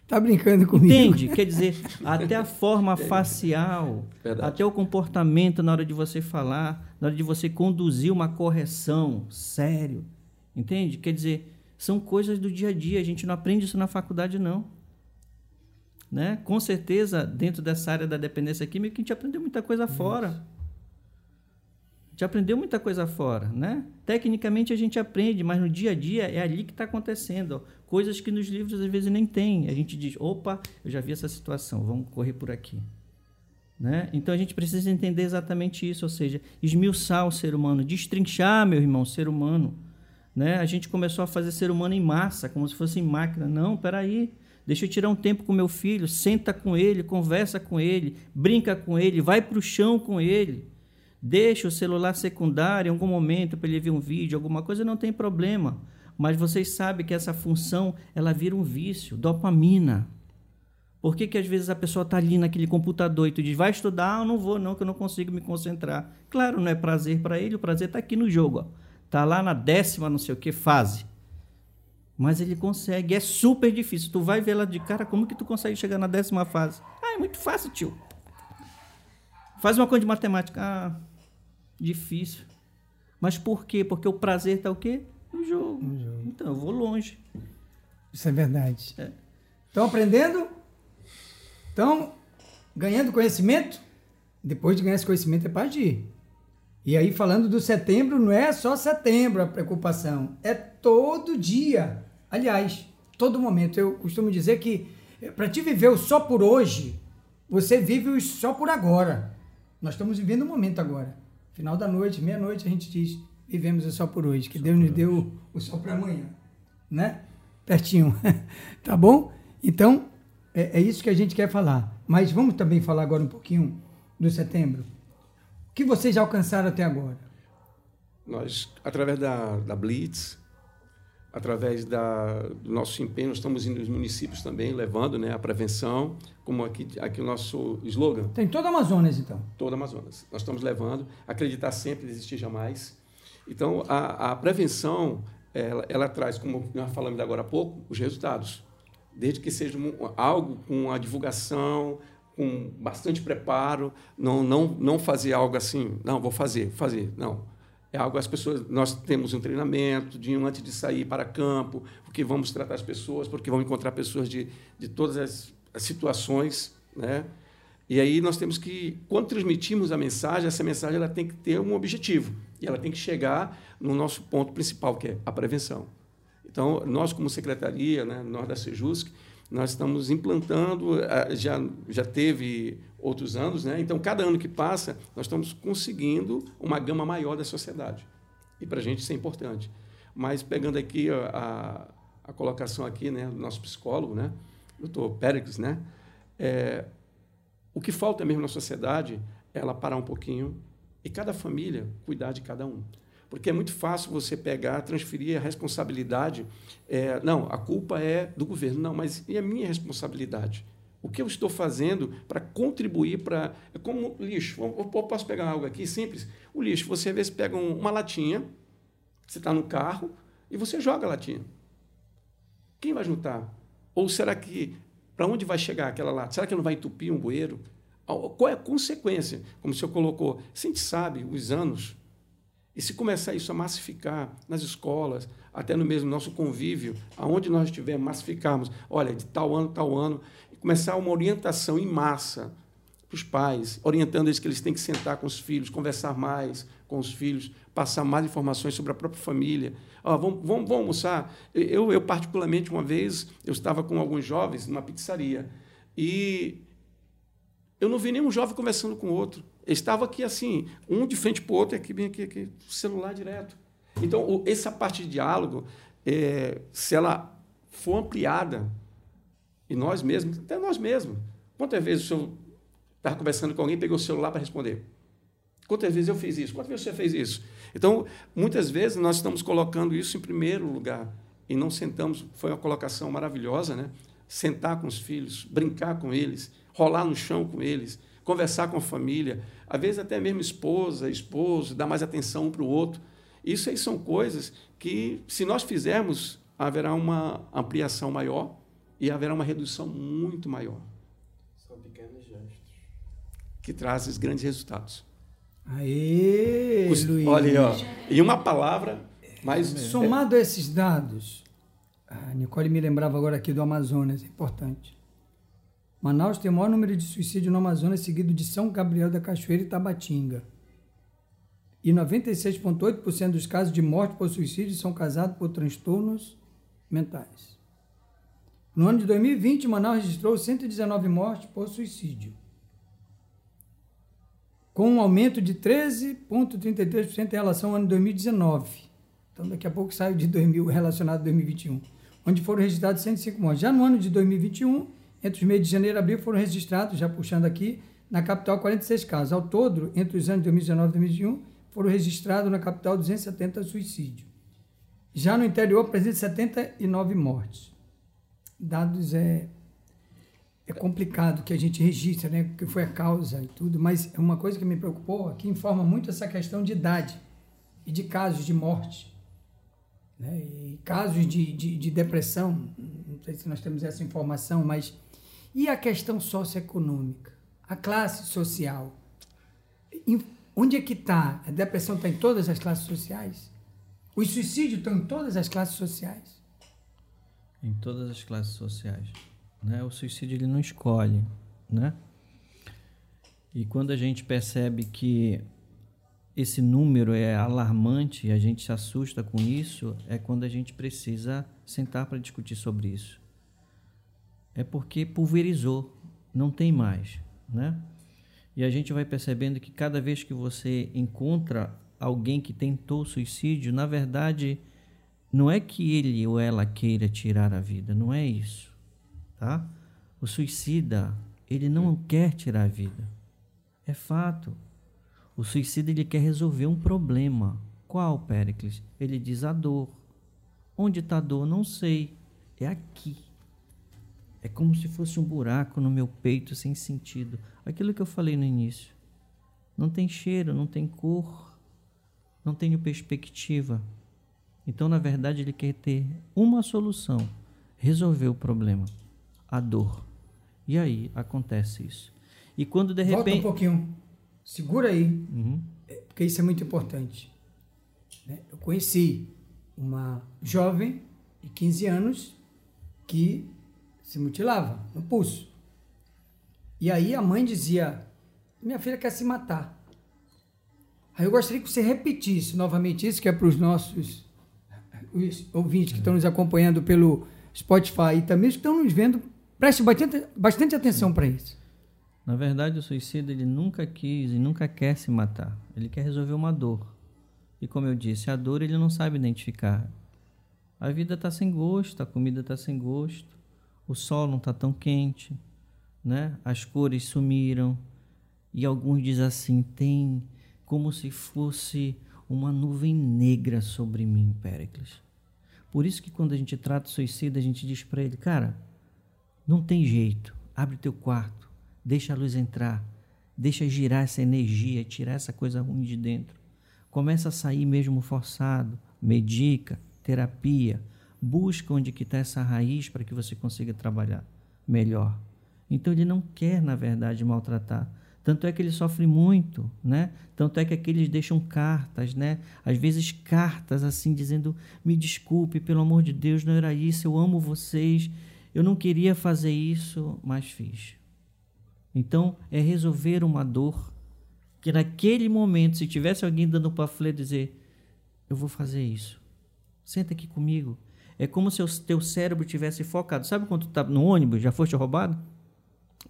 Está brincando comigo. Entende? Quer dizer, até a forma facial, verdade, até o comportamento na hora de você falar, na hora de você conduzir uma correção, sério. Entende? Quer dizer, são coisas do dia a dia, a gente não aprende isso na faculdade, não. Né? Com certeza, dentro dessa área da dependência química, a gente aprendeu muita coisa fora. Isso. A gente aprendeu muita coisa fora, né? Tecnicamente a gente aprende, mas no dia a dia é ali que está acontecendo. Ó. Coisas que nos livros às vezes nem tem. A gente diz, opa, eu já vi essa situação, vamos correr por aqui. Né? Então a gente precisa entender exatamente isso, ou seja, esmiuçar o ser humano, destrinchar, meu irmão, o ser humano. Né? A gente começou a fazer ser humano em massa, como se fosse em máquina. Não, peraí. Deixa eu tirar um tempo com meu filho, senta com ele, conversa com ele, brinca com ele, vai para o chão com ele. Deixa o celular secundário em algum momento para ele ver um vídeo, alguma coisa, não tem problema. Mas vocês sabem que essa função, ela vira um vício, dopamina. Por que que às vezes a pessoa está ali naquele computador e tu diz, vai estudar? Ah, não vou não, que eu não consigo me concentrar. Claro, não é prazer para ele, o prazer está aqui no jogo. Está lá na décima não sei o que fase. Mas ele consegue, é super difícil. Tu vai ver lá de cara, como que tu consegue chegar na décima fase? Ah, é muito fácil, tio. Faz uma coisa de matemática. Ah, difícil. Mas por quê? Porque o prazer está o quê? No jogo. No jogo. Então, eu vou longe. Isso é verdade. Estão é. aprendendo? Estão ganhando conhecimento? Depois de ganhar esse conhecimento é partir. E aí, falando do setembro, não é só setembro a preocupação. É todo dia. Aliás, todo momento. Eu costumo dizer que para te viver o só por hoje, você vive o só por agora. Nós estamos vivendo o momento agora. Final da noite, meia-noite, a gente diz, vivemos o só por hoje, que só Deus nos hoje. Deu o só para amanhã. Né? Pertinho. Tá bom? Então, é, é isso que a gente quer falar. Mas vamos também falar agora um pouquinho do setembro. O que vocês já alcançaram até agora? Nós, através da, da Blitz... através da, do nosso empenho, nós estamos indo nos municípios também, levando, né, a prevenção, como aqui, aqui o nosso slogan. Tem toda a Amazonas, então? Toda a Amazonas. Nós estamos levando, acreditar sempre, desistir jamais. Então, a, a prevenção, ela, ela traz, como nós falamos agora há pouco, os resultados. Desde que seja algo com a divulgação, com bastante preparo, não, não, não fazer algo assim, não, vou fazer, fazer, não. É algo, as pessoas, nós temos um treinamento de um antes de sair para campo, porque vamos tratar as pessoas, porque vamos encontrar pessoas de, de todas as, as situações, né? E aí nós temos que, quando transmitimos a mensagem, essa mensagem ela tem que ter um objetivo, e ela tem que chegar no nosso ponto principal, que é a prevenção. Então, nós, como secretaria, né, nós da Sejusc, nós estamos implantando, já, já teve outros anos, né? Então, cada ano que passa, nós estamos conseguindo uma gama maior da sociedade. E para a gente isso é importante. Mas, pegando aqui a, a colocação aqui, né, do nosso psicólogo, né, doutor Péricles, né, é, o que falta mesmo na sociedade é ela parar um pouquinho e cada família cuidar de cada um. Porque é muito fácil você pegar, transferir a responsabilidade. É, não, a culpa é do governo. Não, mas e a minha responsabilidade? O que eu estou fazendo para contribuir para... É como lixo. Eu posso pegar algo aqui simples? O lixo, você às vezes pega um, uma latinha, você está no carro, E você joga a latinha. Quem vai juntar? Ou será que, para onde vai chegar aquela lata? Será que não vai entupir um bueiro? Qual é a consequência? Como o senhor colocou, se a gente sabe os anos, e se começar isso a massificar nas escolas, até no mesmo nosso convívio, aonde nós estivermos, massificarmos, olha, de tal ano, tal ano, e começar uma orientação em massa para os pais, orientando eles que eles têm que sentar com os filhos, conversar mais com os filhos, passar mais informações sobre a própria família. Ah, vamos, vamos, vamos almoçar? Eu, eu, particularmente, uma vez, eu estava com alguns jovens numa pizzaria e eu não vi nenhum jovem conversando com o outro. Eu estava aqui assim, um de frente para o outro, aqui, bem aqui, aqui, celular direto. Então, o, essa parte de diálogo, é, se ela for ampliada, e nós mesmos, até nós mesmos. Quantas vezes o senhor estava conversando com alguém, pegou o celular para responder? Quantas vezes eu fiz isso? Quantas vezes você fez isso? Então, muitas vezes nós estamos colocando isso em primeiro lugar e não sentamos. Foi uma colocação maravilhosa, né? Sentar com os filhos, brincar com eles, rolar no chão com eles, conversar com a família, às vezes até mesmo esposa, esposo, dar mais atenção um para o outro. Isso aí são coisas que, se nós fizermos, haverá uma ampliação maior e haverá uma redução muito maior. São pequenos gestos que trazem grandes resultados. Aê, Os, Luiz! Olha aí, ó, e uma palavra mais... Somado é. a esses dados, a Nicole me lembrava agora aqui do Amazonas, é importante. Manaus tem o maior número de suicídios no Amazonas, seguido de São Gabriel da Cachoeira e Tabatinga. E noventa e seis vírgula oito por cento dos casos de morte por suicídio são causados por transtornos mentais. No ano de dois mil e vinte, Manaus registrou cento e dezenove mortes por suicídio, com um aumento de treze vírgula trinta e três por cento em relação ao ano dois mil e dezenove. Então, daqui a pouco saiu de dois mil relacionado a dois mil e vinte e um, onde foram registrados cento e cinco mortes. Já no ano de dois mil e vinte e um, entre os meses de janeiro e abril, foram registrados, já puxando aqui, na capital, quarenta e seis casos. Ao todo, entre os anos dois mil e dezenove e dois mil e vinte e um, foram registrados na capital duzentos e setenta suicídios. Já no interior, presente setenta e nove mortes. Dados é... É complicado que a gente registra, né, que foi a causa e tudo, mas uma coisa que me preocupou é que informa muito essa questão de idade e de casos de morte, né, e casos de, de, de depressão, não sei se nós temos essa informação, mas... E a questão socioeconômica, a classe social? Em, onde é que está? A depressão está em todas as classes sociais? Os suicídios estão em todas as classes sociais? Em todas as classes sociais. O suicídio ele não escolhe, né? E quando a gente percebe que esse número é alarmante e a gente se assusta com isso, é quando a gente precisa sentar para discutir sobre isso. É porque pulverizou, não tem mais, né? E a gente vai percebendo que cada vez que você encontra alguém que tentou suicídio, na verdade, não é que ele ou ela queira tirar a vida, não é isso. Tá? O suicida, ele não quer tirar a vida. É fato. O suicida, ele quer resolver um problema. Qual, Péricles? Ele diz a dor. Onde está a dor? Não sei. É aqui. É como se fosse um buraco no meu peito sem sentido. Aquilo que eu falei no início. Não tem cheiro, não tem cor, não tenho perspectiva. Então, na verdade, ele quer ter uma solução. Resolver o problema. A dor. E aí acontece isso. E quando de repente... Volta um pouquinho. Segura aí. Uhum. Porque isso é muito importante. Eu conheci uma jovem de quinze anos que se mutilava no pulso. E aí a mãe dizia, minha filha quer se matar. Aí eu gostaria que você repetisse novamente isso, que é para os nossos os ouvintes que estão nos acompanhando pelo Spotify e também estão nos vendo. Preste bastante, bastante atenção para isso. Na verdade, o suicida ele nunca quis e nunca quer se matar. Ele quer resolver uma dor. E como eu disse, a dor ele não sabe identificar. A vida está sem gosto, a comida está sem gosto, o sol não está tão quente, né? As cores sumiram. E alguns dizem assim, tem como se fosse uma nuvem negra sobre mim, Péricles. Por isso que quando a gente trata o suicida, a gente diz para ele, cara... Não tem jeito, abre o teu quarto, deixa a luz entrar, deixa girar essa energia, tirar essa coisa ruim de dentro. Começa a sair mesmo forçado, medica, terapia, busca onde que está essa raiz para que você consiga trabalhar melhor. Então ele não quer, na verdade, maltratar. Tanto é que ele sofre muito, né? Tanto é que aqueles deixam cartas, né? Às vezes cartas assim, dizendo, me desculpe, pelo amor de Deus, não era isso, eu amo vocês, eu não queria fazer isso, mas fiz. Então, é resolver uma dor que naquele momento, se tivesse alguém dando um panfleto, dizer, eu vou fazer isso, senta aqui comigo. É como se o teu cérebro tivesse focado. Sabe quando tu tá no ônibus, já foste roubado?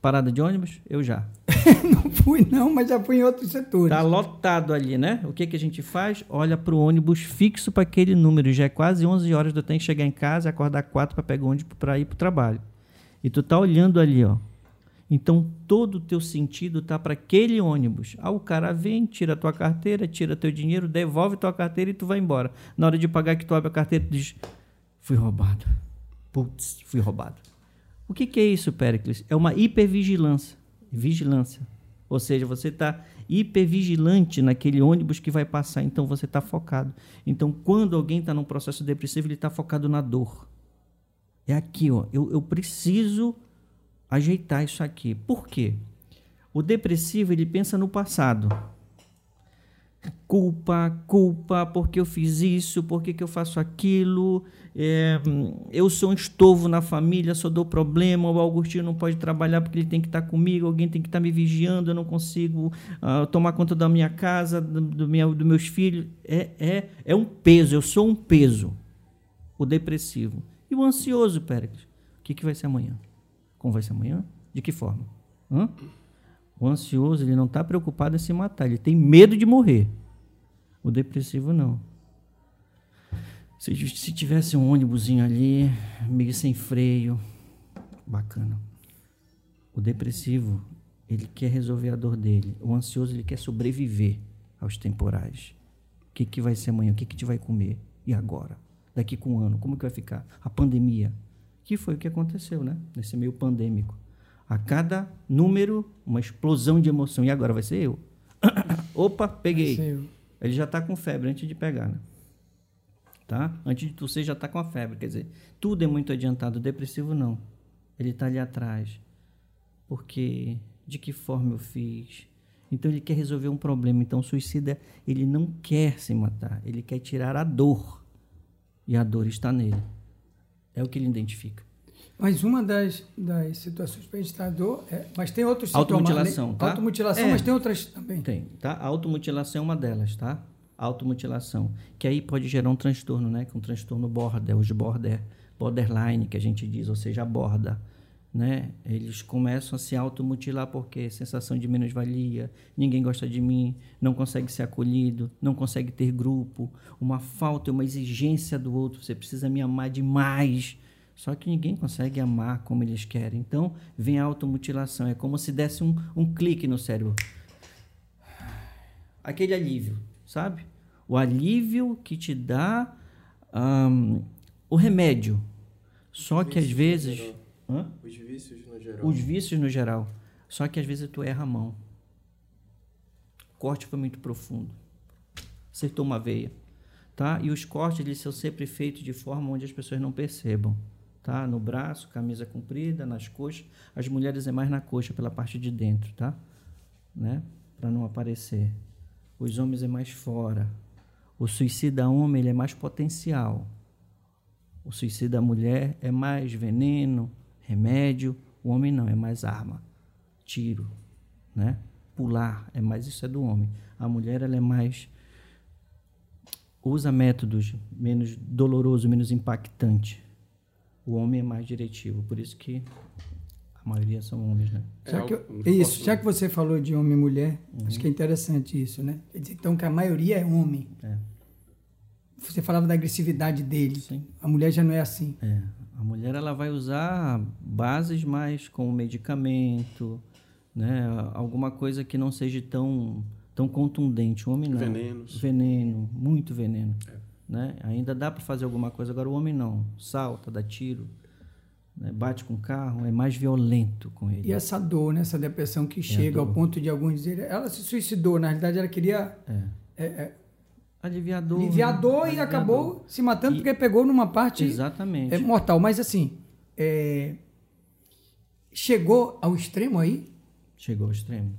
Parada de ônibus? Eu já. Não fui, não, mas já fui em outros setores. Tá lotado ali, né? O que, que a gente faz? Olha para o ônibus fixo para aquele número. Já é quase onze horas, eu tenho que chegar em casa e acordar quatro para pegar o ônibus para ir para o trabalho. E tu tá olhando ali, ó. Então, todo o teu sentido tá para aquele ônibus. Ah, o cara vem, tira a tua carteira, tira teu dinheiro, devolve tua carteira e tu vai embora. Na hora de pagar que tu abre a carteira, tu diz, fui roubado. Putz, fui roubado. O que, que é isso, Péricles? É uma hipervigilância. Vigilância. Ou seja, você está hipervigilante naquele ônibus que vai passar, então você está focado. Então, quando alguém está num processo depressivo, ele está focado na dor. É aqui, ó. Eu, eu preciso ajeitar isso aqui. Por quê? O depressivo, ele pensa no passado. Culpa, culpa, porque eu fiz isso, porque que eu faço aquilo, é, eu sou um estorvo na família, só dou problema, o Augustinho não pode trabalhar porque ele tem que estar comigo, alguém tem que estar me vigiando, eu não consigo uh, tomar conta da minha casa, do, do minha, dos meus filhos. É, é, é um peso, eu sou um peso, o depressivo. E o ansioso, Péricles, o que, que vai ser amanhã? Como vai ser amanhã? De que forma? Hã? O ansioso, ele não está preocupado em se matar, ele tem medo de morrer. O depressivo, não. Se, se tivesse um ônibusinho ali, meio sem freio, bacana. O depressivo, ele quer resolver a dor dele. O ansioso, ele quer sobreviver aos temporais. O que, que vai ser amanhã? O que, que te vai comer? E agora? Daqui com um ano, como que vai ficar? A pandemia. Que foi o que aconteceu, né? Nesse meio pandêmico. A cada número, uma explosão de emoção. E agora vai ser eu? Opa, peguei. Ele já está com febre antes de pegar, né? Tá? Antes de tossir, já está com a febre. Quer dizer, tudo é muito adiantado. O depressivo, não. Ele está ali atrás. Porque, de que forma eu fiz? Então, ele quer resolver um problema. Então, o suicida, ele não quer se matar. Ele quer tirar a dor. E a dor está nele. É o que ele identifica. Mas uma das, das situações para a gente estar dor é, mas tem outros automutilação, sintomas, né? Tá? Automutilação, é, mas tem outras também. Tem, tá? A automutilação é uma delas, tá? A automutilação, que aí pode gerar um transtorno, né? Que um transtorno border, os border, borderline, que a gente diz, ou seja, a borda, né? Eles começam a se automutilar porque sensação de menos-valia, ninguém gosta de mim, não consegue ser acolhido, não consegue ter grupo, uma falta, uma exigência do outro, você precisa me amar demais. Só que ninguém consegue amar como eles querem. Então, vem a automutilação. É como se desse um, um clique no cérebro. Aquele alívio, sabe? O alívio que te dá um, o remédio. Só que, às vezes... Hã? Os vícios no geral. Os vícios no geral. Só que, às vezes, tu erra a mão. O corte foi muito profundo. Acertou uma veia. Tá? E os cortes, eles são sempre feitos de forma onde as pessoas não percebam. Tá? No braço, camisa comprida, nas coxas. As mulheres é mais na coxa, pela parte de dentro, tá? Né? Para não aparecer. Os homens é mais fora. O suicida homem, ele é mais potencial. O suicida mulher é mais veneno, remédio. O homem não, é mais arma, tiro, né? Pular, é mais, isso é do homem. A mulher, ela é mais, usa métodos menos doloroso, menos impactante. O homem é mais diretivo, por isso que a maioria são homens, né? É, já que eu, isso, posso... já que você falou de homem e mulher, uhum. Acho que é interessante isso, né? Quer dizer, então que a maioria é homem. É. Você falava da agressividade dele. Sim. A mulher já não é assim. É. A mulher, ela vai usar bases mais como medicamento, né? Alguma coisa que não seja tão tão contundente. O homem não. Venenos. Veneno, muito veneno. É. Né? Ainda dá para fazer alguma coisa, agora o homem não. Salta, dá tiro, né? Bate com o carro, é mais violento com ele. E essa dor, né? Essa depressão que é chega ao ponto de alguns dizer, ela se suicidou, na realidade ela queria... É. É, é, aliviador. Aliviador, né? E aliviador. Acabou se matando e... porque pegou numa parte exatamente. mortal. Mas assim, é... chegou ao extremo aí? Chegou ao extremo.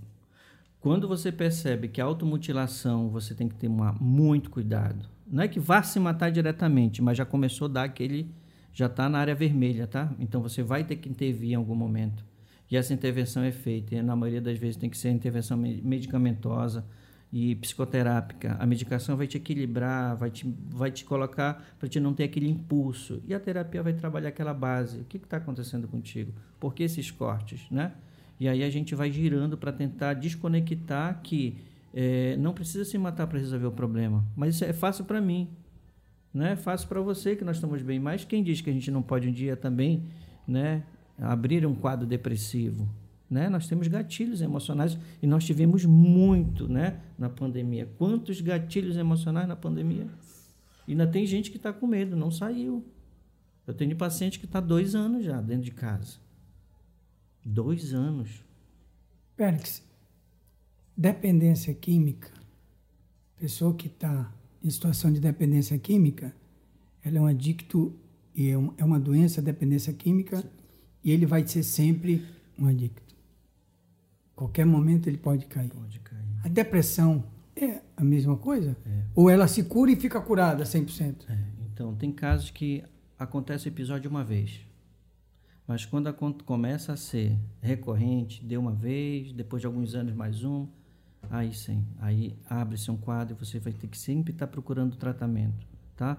Quando você percebe que a automutilação, você tem que ter uma, muito cuidado. Não é que vá se matar diretamente, mas já começou a dar aquele... Já está na área vermelha, tá? Então você vai ter que intervir em algum momento. E essa intervenção é feita. E na maioria das vezes tem que ser intervenção medicamentosa e psicoterápica. A medicação vai te equilibrar, vai te, vai te colocar para te não ter aquele impulso. E a terapia vai trabalhar aquela base. O que está acontecendo contigo? Por que esses cortes, né? E aí a gente vai girando para tentar desconectar que é, não precisa se matar para resolver o problema. Mas isso é fácil para mim. Não é fácil para você que nós estamos bem, mas quem diz que a gente não pode um dia também, né, abrir um quadro depressivo? Né? Nós temos gatilhos emocionais e nós tivemos muito, né, na pandemia. Quantos gatilhos emocionais na pandemia? E ainda tem gente que está com medo, não saiu. Eu tenho paciente que está dois anos já dentro de casa. Dois anos. Péricles, dependência química, pessoa que está... em situação de dependência química, ela é um adicto e é, um, é uma doença, dependência química, certo. E ele vai ser sempre um adicto. Qualquer momento ele pode cair. Pode cair. A depressão é a mesma coisa? É. Ou ela se cura e fica curada cem por cento? É. Então, tem casos que acontece o episódio uma vez, mas quando a conta começa a ser recorrente, de uma vez, depois de alguns anos mais um, aí sim, aí abre-se um quadro e você vai ter que sempre estar procurando tratamento, tá?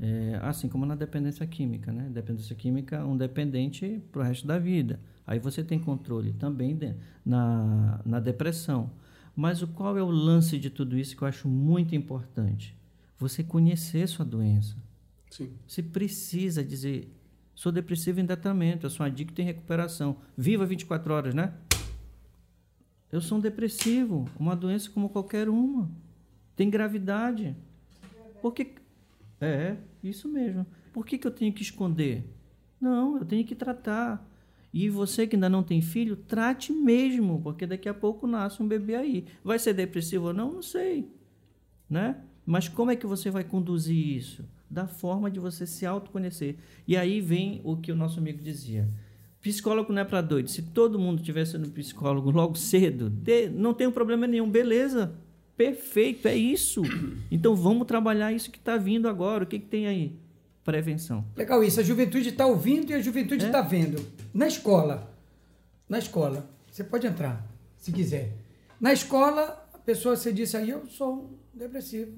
É, assim como na dependência química, né? Dependência química, um dependente para o resto da vida. Aí você tem controle também de, na, na depressão. Mas o, qual é o lance de tudo isso que eu acho muito importante? Você conhecer sua doença. Sim. Você precisa dizer, sou depressivo em tratamento, eu sou adicto em recuperação. Viva vinte e quatro horas, né? Eu sou um depressivo, uma doença como qualquer uma. Tem gravidade. Por que... É, isso mesmo. Por que, que eu tenho que esconder? Não, eu tenho que tratar. E você que ainda não tem filho, trate mesmo, porque daqui a pouco nasce um bebê aí. Vai ser depressivo ou não? Não sei. Né? Mas como é que você vai conduzir isso? Da forma de você se autoconhecer. E aí vem o que o nosso amigo dizia. Psicólogo não é para doido. Se todo mundo estivesse no psicólogo logo cedo, de, não tem um problema nenhum. Beleza, perfeito, é isso. Então vamos trabalhar isso que está vindo agora. O que, que tem aí? Prevenção. Legal isso. A juventude está ouvindo e a juventude está é? vendo. Na escola, na escola, você pode entrar, se quiser. Na escola, a pessoa, você disse aí, eu sou depressivo,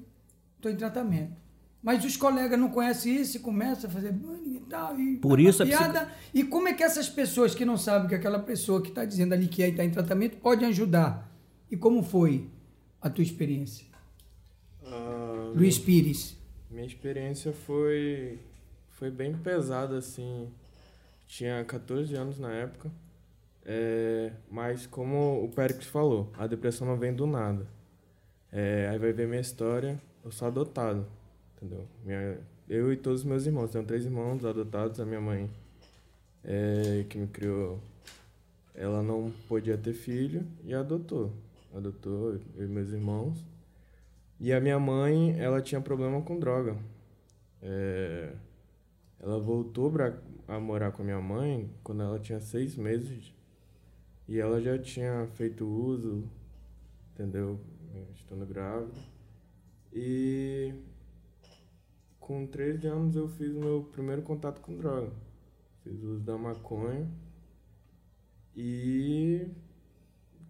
estou em tratamento. Mas os colegas não conhecem isso e começam a fazer bullying e tal, e por isso a piada. Psico... E como é que essas pessoas que não sabem que aquela pessoa que está dizendo ali que está em tratamento pode ajudar? E como foi a tua experiência? Ah, Luiz Pires. Minha experiência foi, foi bem pesada, assim. Tinha catorze anos na época, é, mas como o Péricles falou, a depressão não vem do nada. É, aí vai ver minha história, eu sou adotado. Entendeu? Minha, eu e todos os meus irmãos. Tenho três irmãos adotados. A minha mãe, é, que me criou, ela não podia ter filho e adotou. Adotou eu e meus irmãos. E a minha mãe, ela tinha problema com droga. É, ela voltou pra, a morar com a minha mãe quando ela tinha seis meses. E ela já tinha feito uso, entendeu? Estando grávida. E... com treze anos eu fiz o meu primeiro contato com droga. Fiz uso da maconha e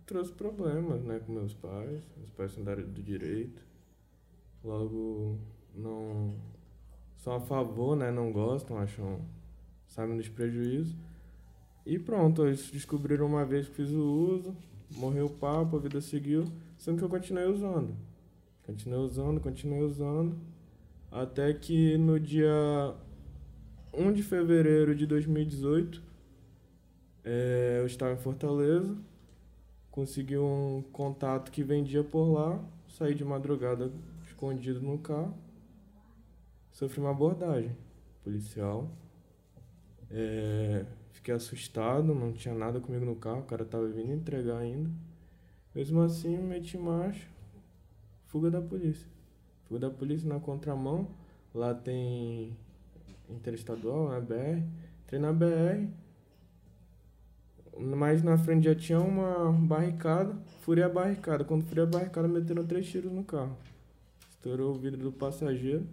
trouxe problemas, né, com meus pais. Meus pais são da área do direito. Logo, não são a favor, né, não gostam, acham, sabem dos prejuízos. E pronto, eles descobriram uma vez que fiz o uso, morreu o papo, a vida seguiu, sendo que eu continuei usando. Continuei usando, continuei usando. Até que no dia primeiro de fevereiro de dois mil e dezoito, é, eu estava em Fortaleza, consegui um contato que vendia por lá, saí de madrugada escondido no carro, sofri uma abordagem policial, é, fiquei assustado, não tinha nada comigo no carro, o cara estava vindo entregar ainda, mesmo assim meti marcha, fuga da polícia. Fui da polícia na contramão, lá tem interestadual, na B R. Entrei na B R, mas na frente já tinha uma barricada, furei a barricada. Quando furei a barricada, meteram três tiros no carro. Estourou o vidro do passageiro.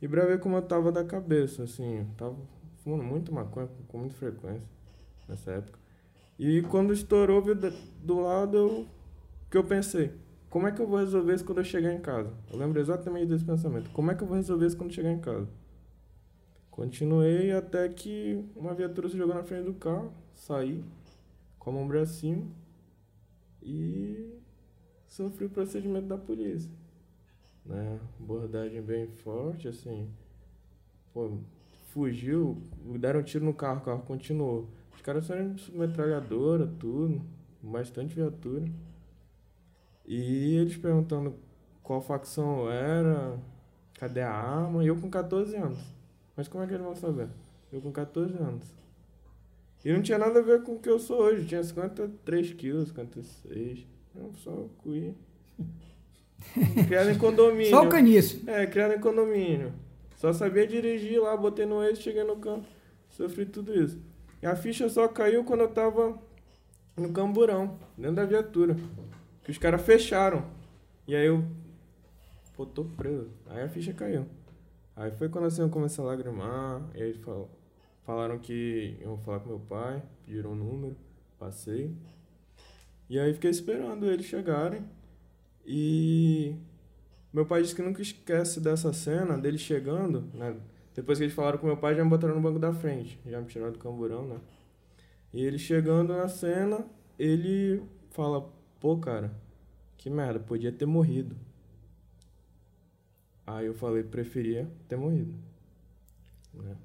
E pra ver como eu tava da cabeça, assim, tava fumando muito maconha, com muita frequência nessa época. E quando estourou do lado, eu, que eu pensei, como é que eu vou resolver isso quando eu chegar em casa? Eu lembro exatamente desse pensamento, como é que eu vou resolver isso quando eu chegar em casa? Continuei até que uma viatura se jogou na frente do carro, saí com a mão pra cima e sofri o procedimento da polícia, né? Abordagem bem forte, assim, pô, fugiu, deram um tiro no carro, o carro continuou. Os caras saíram de metralhadora, tudo, bastante viatura. E eles perguntando qual facção eu era, cadê a arma, e eu com quatorze anos. Mas como é que eles vão saber? Eu com quatorze anos. E não tinha nada a ver com o que eu sou hoje, tinha cinquenta e três quilos, cinquenta e seis. Não, só o cuí. Criado em condomínio. Só o caniço. É, criado em condomínio. Só sabia dirigir lá, botei no eixo, cheguei no campo, sofri tudo isso. E a ficha só caiu quando eu tava no camburão, dentro da viatura, que os caras fecharam. E aí eu, pô, tô preso. Aí a ficha caiu. Aí foi quando assim eu comecei a lagrimar, e aí fal falaram que eu vou falar com meu pai, pediram um número, passei. E aí fiquei esperando eles chegarem. E meu pai disse que nunca esquece dessa cena, dele chegando, né? Depois que eles falaram com meu pai, já me botaram no banco da frente. Já me tiraram do camburão, né? E ele chegando na cena, ele fala, pô, cara, que merda, podia ter morrido. Aí eu falei, preferia ter morrido, né?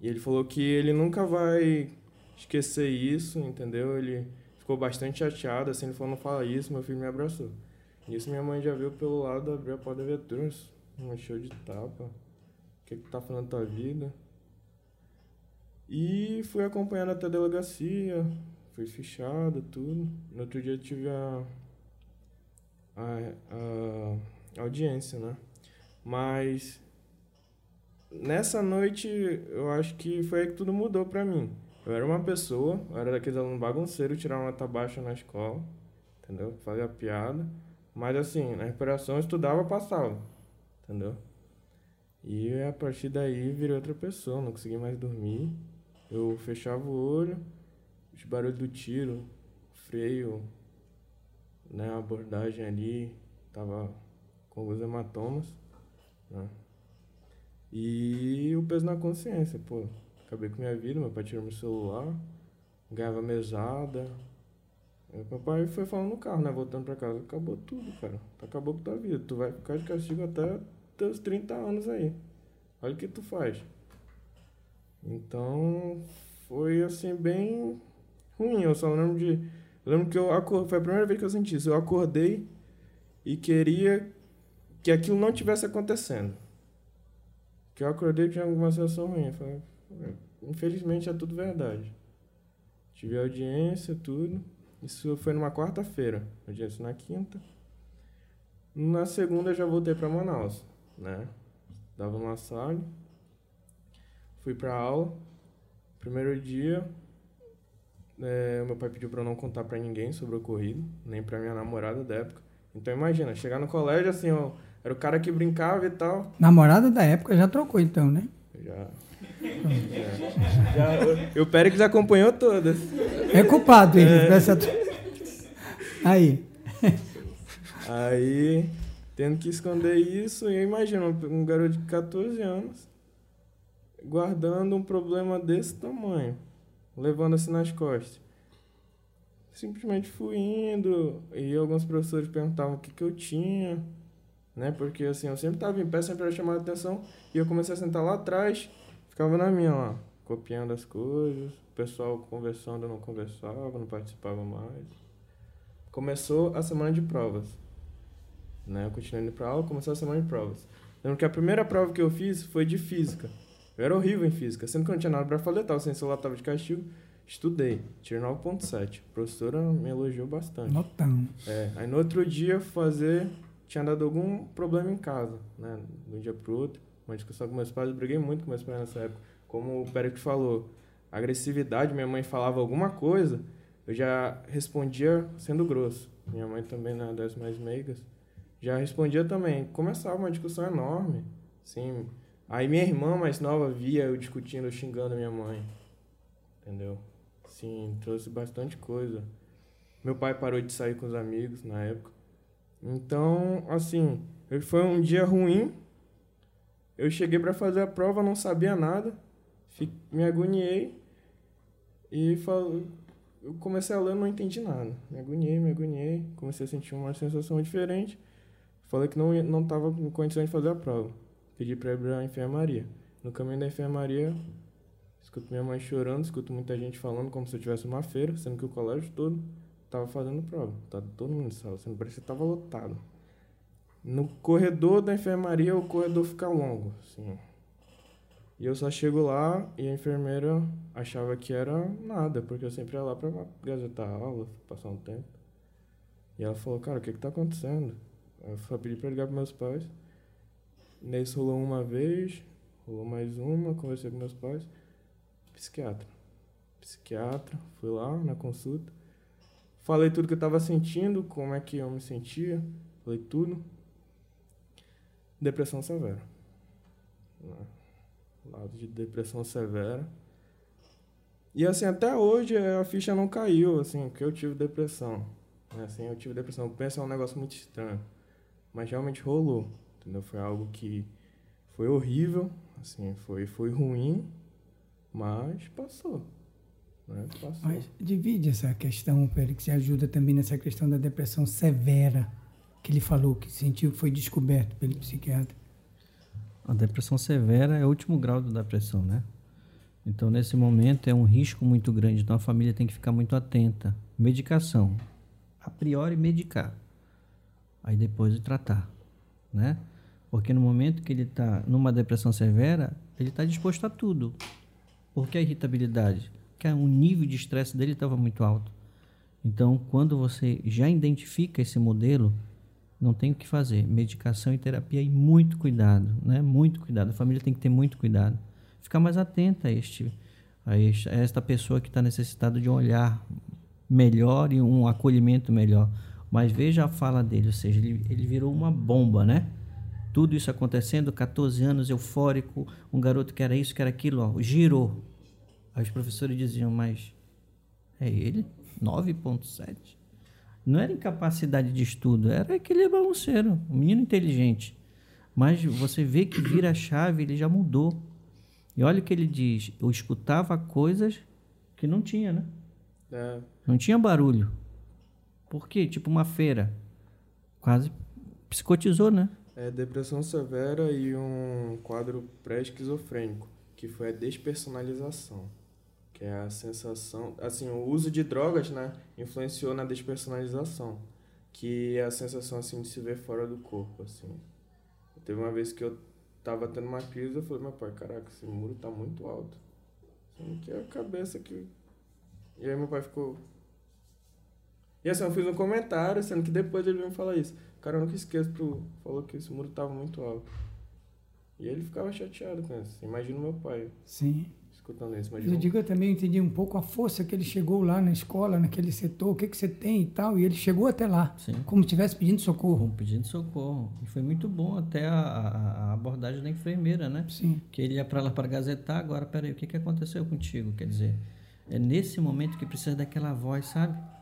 E ele falou que ele nunca vai esquecer isso, entendeu? Ele ficou bastante chateado, assim, ele falou, não fala isso, meu filho me abraçou. Nisso minha mãe já veio pelo lado, abriu a porta da viatura, um show de tapa. O que, que tá falando da tua vida? E fui acompanhando até a delegacia, fui fichado, tudo. No outro dia eu tive a, a, a audiência, né? Mas nessa noite eu acho que foi aí que tudo mudou pra mim. Eu era uma pessoa, eu era daqueles alunos bagunceiros, tirava nota baixa na escola, entendeu? Fazia piada. Mas assim, na recuperação eu estudava, passava, entendeu? E a partir daí virei outra pessoa, não consegui mais dormir. Eu fechava o olho, os barulhos do tiro, freio, né, a abordagem ali, tava com alguns hematomas, né? E o peso na consciência, pô, acabei com minha vida, meu pai tirou meu celular, ganhava mesada. Aí meu pai foi falando no carro, né, voltando pra casa, acabou tudo, cara, acabou com tua vida, tu vai ficar de castigo até teus trinta anos aí, olha o que tu faz. Então foi assim bem ruim. Eu só lembro de, eu lembro que eu acordei, foi a primeira vez que eu senti isso, eu acordei e queria que aquilo não tivesse acontecendo, que eu acordei que tinha alguma sensação ruim. Eu falei, infelizmente é tudo verdade. Tive audiência, tudo, isso foi numa quarta-feira, audiência na quinta. Na segunda eu já voltei pra Manaus, né? Dava uma sala, fui pra aula. Primeiro dia, é, meu pai pediu pra eu não contar pra ninguém sobre o ocorrido, nem pra minha namorada da época. Então imagina, chegar no colégio assim, eu era o cara que brincava e tal. Namorada da época já trocou então, né? Já. já, já eu, e o Péricles acompanhou todas. É culpado ele, é. Essa... Aí. Aí, tendo que esconder isso, e eu imagino um garoto de quatorze anos guardando um problema desse tamanho, levando assim nas costas. Simplesmente fui indo, e alguns professores perguntavam o que, que eu tinha, né? Porque assim, eu sempre estava em pé, sempre era chamado a atenção, e eu comecei a sentar lá atrás, ficava na minha lá, copiando as coisas, o pessoal conversando, eu não conversava, não participava mais. Começou a semana de provas, né? Eu continuei indo pra aula, começou a semana de provas. Lembro que a primeira prova que eu fiz foi de física. Eu era horrível em física, sendo que eu não tinha nada pra fazer, tal, sem celular, tava de castigo. Estudei, tirei nove ponto sete. A professora me elogiou bastante. Notão. É, aí no outro dia fazer tinha dado algum problema em casa, né? De um dia pro outro, uma discussão com meus pais, eu briguei muito com meus pais nessa época. Como o Péricles falou, agressividade, minha mãe falava alguma coisa, eu já respondia sendo grosso. Minha mãe também, né, das mais meigas, já respondia também. Começava uma discussão enorme, sim. Aí minha irmã mais nova via eu discutindo, xingando a minha mãe, entendeu? Sim, trouxe bastante coisa. Meu pai parou de sair com os amigos na época. Então, assim, foi um dia ruim. Eu cheguei para fazer a prova, não sabia nada. Fique, me agoniei e falo, eu comecei a ler, não entendi nada. Me agoniei, me agoniei. Comecei a sentir uma sensação diferente. Falei que não não estava em condição de fazer a prova. Pedi para ir para a enfermaria. No caminho da enfermaria, escuto minha mãe chorando, escuto muita gente falando como se eu tivesse uma feira, sendo que o colégio todo tava fazendo prova, tava todo mundo em sala, sendo que parecia que tava lotado. No corredor da enfermaria, o corredor fica longo, assim. E eu só chego lá e a enfermeira achava que era nada, porque eu sempre ia lá para gazetar a aula, passar um tempo. E ela falou, cara, o que que tá acontecendo? Eu só pedi para ligar para meus pais. Nesse rolou uma vez, rolou mais uma, conversei com meus pais. Psiquiatra. Psiquiatra, fui lá na consulta. Falei tudo que eu estava sentindo, como é que eu me sentia. Falei tudo. Depressão severa. Lado de depressão severa. E assim, até hoje a ficha não caiu, assim, que eu tive depressão. Assim, eu tive depressão. Pensa, é um negócio muito estranho. Mas realmente rolou, entendeu? Foi algo que foi horrível, assim, foi, foi ruim. Mas passou, né? Passou. Mas divide essa questão, Péricles, que ajuda também nessa questão da depressão severa que ele falou, que sentiu que foi descoberto pelo psiquiatra. A depressão severa é o último grau da depressão, né? Então, nesse momento, é um risco muito grande. Então, a família tem que ficar muito atenta. Medicação. A priori, medicar. Aí, depois, tratar, né? Porque no momento que ele está numa depressão severa, ele está disposto a tudo. Por que a irritabilidade? Porque o nível de estresse dele estava muito alto. Então, quando você já identifica esse modelo, não tem o que fazer. Medicação e terapia e muito cuidado, né? Muito cuidado. A família tem que ter muito cuidado. Ficar mais atenta a, este, a, este, a esta pessoa que está necessitada de um olhar melhor e um acolhimento melhor. Mas veja a fala dele, ou seja, ele, ele virou uma bomba, né? Tudo isso acontecendo, catorze anos, eufórico, um garoto que era isso, que era aquilo, ó, girou. Aí os professores diziam, mas é ele? nove ponto sete? Não era incapacidade de estudo, era aquele bagunceiro, um menino inteligente. Mas você vê que vira a chave, ele já mudou. E olha o que ele diz, eu escutava coisas que não tinha, né? É. Não tinha barulho. Por quê? Tipo uma feira. Quase psicotizou, né? É depressão severa e um quadro pré-esquizofrênico, que foi a despersonalização, que é a sensação... Assim, o uso de drogas, né, influenciou na despersonalização, que é a sensação, assim, de se ver fora do corpo, assim. Teve uma vez que eu tava tendo uma crise, eu falei, meu pai, caraca, esse muro tá muito alto. Assim, que é a cabeça que... E aí meu pai ficou... E assim, eu fiz um comentário, sendo que depois ele veio me falar isso. Cara, eu nunca esqueço, tu falou que esse muro estava muito alto. E ele ficava chateado com isso. Imagina o meu pai. Sim. Escutando isso. Imagina. Eu digo, eu também entendi um pouco a força que ele chegou lá na escola, naquele setor, o que, que você tem e tal. E ele chegou até lá. Sim. Como se estivesse pedindo socorro. Como pedindo socorro. E foi muito bom até a, a abordagem da enfermeira, né? Sim. Que ele ia para lá para gazetar. Agora, peraí, o que, que aconteceu contigo? Quer dizer, é nesse momento que precisa daquela voz, sabe?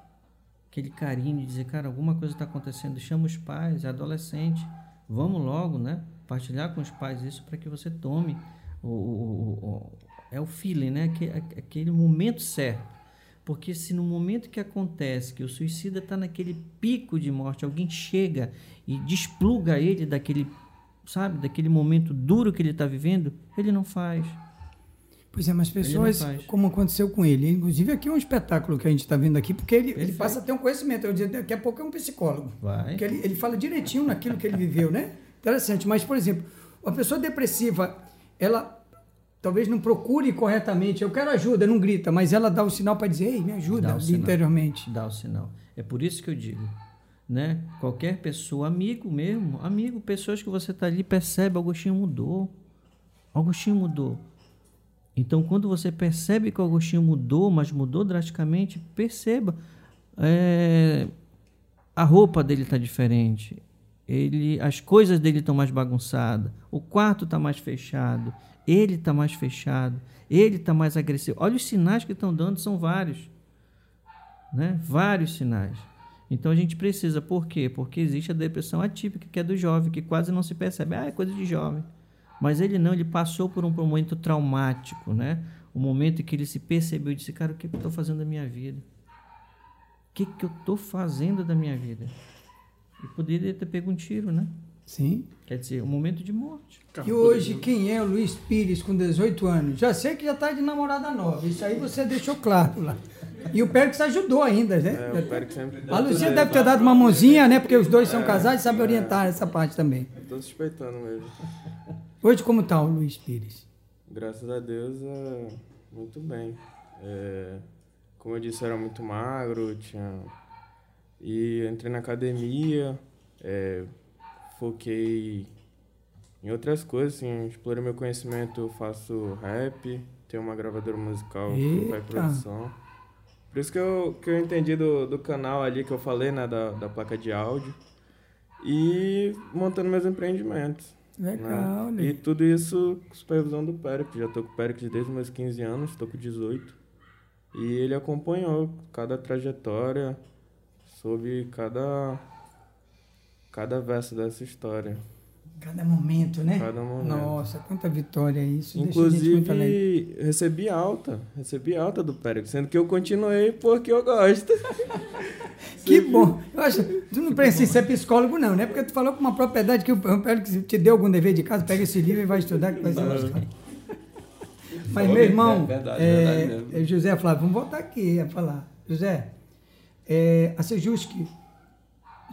Aquele carinho de dizer, cara, alguma coisa está acontecendo, chama os pais, é adolescente, vamos logo, né? Partilhar com os pais isso para que você tome o, o, o, é o feeling, né? Aquele, aquele momento certo. Porque se no momento que acontece, que o suicida está naquele pico de morte, alguém chega e despluga ele daquele, sabe, daquele momento duro que ele está vivendo, ele não faz. Pois é, mas pessoas, como aconteceu com ele, inclusive aqui é um espetáculo que a gente está vendo aqui, porque ele, ele passa a ter um conhecimento, eu digo, daqui a pouco é um psicólogo, vai. Porque ele, ele fala direitinho naquilo que ele viveu, né? Interessante, mas, por exemplo, uma pessoa depressiva, ela talvez não procure corretamente, eu quero ajuda, não grita, mas ela dá o sinal para dizer, ei, me ajuda, dá interiormente. Dá o sinal, é por isso que eu digo, né? Qualquer pessoa, amigo mesmo, amigo, pessoas que você está ali, percebe, Augustinho mudou, Augustinho mudou. Então, quando você percebe que o Augustinho mudou, mas mudou drasticamente, perceba, é, a roupa dele está diferente, ele, as coisas dele estão mais bagunçadas, o quarto está mais fechado, ele está mais fechado, ele está mais agressivo. Olha os sinais que estão dando, são vários, né? Vários sinais. Então, a gente precisa, por quê? Porque existe a depressão atípica, que é do jovem, que quase não se percebe, ah, é coisa de jovem. Mas ele não, ele passou por um momento traumático, né? O momento em que ele se percebeu e disse, cara, o que, que eu estou fazendo da minha vida? O que, que eu estou fazendo da minha vida? E poderia ter pego um tiro, né? Sim. Quer dizer, um momento de morte. E hoje, quem é o Luiz Pires com dezoito anos? Já sei que já está de namorada nova, isso aí você deixou claro lá. E o Péricles ajudou ainda, né? É, o Péricles sempre deu. A Lucinha deve ter dado uma mãozinha, né? Porque os dois são é, casados e sabem é, orientar essa parte também. Estou suspeitando mesmo. Hoje, como está o Luiz Pires? Graças a Deus, é, muito bem. É, como eu disse, era muito magro, tinha... E entrei na academia, é, foquei em outras coisas, assim, explorei meu conhecimento, faço rap, tenho uma gravadora musical que faz produção. Por isso que eu, que eu entendi do, do canal ali que eu falei, né, da, da placa de áudio. E montando meus empreendimentos. Legal, né? E tudo isso com supervisão do Péricles. Já tô com o Péricles desde meus quinze anos, tô com dezoito. E ele acompanhou cada trajetória, soube cada, cada verso dessa história. Cada momento, né? Cada momento. Nossa, quanta vitória isso. Inclusive, recebi alta. Recebi alta do Péricles, sendo que eu continuei porque eu gosto. Que bom. Eu acho, tu não precisa ser psicólogo, não, né? Porque tu falou com uma propriedade que o Péricles te deu algum dever de casa, pega esse livro e vai estudar, que vai ser gostado. Mas, meu irmão, é verdade, é, verdade José Flávio, vamos voltar aqui a falar. José, é, a Sejusc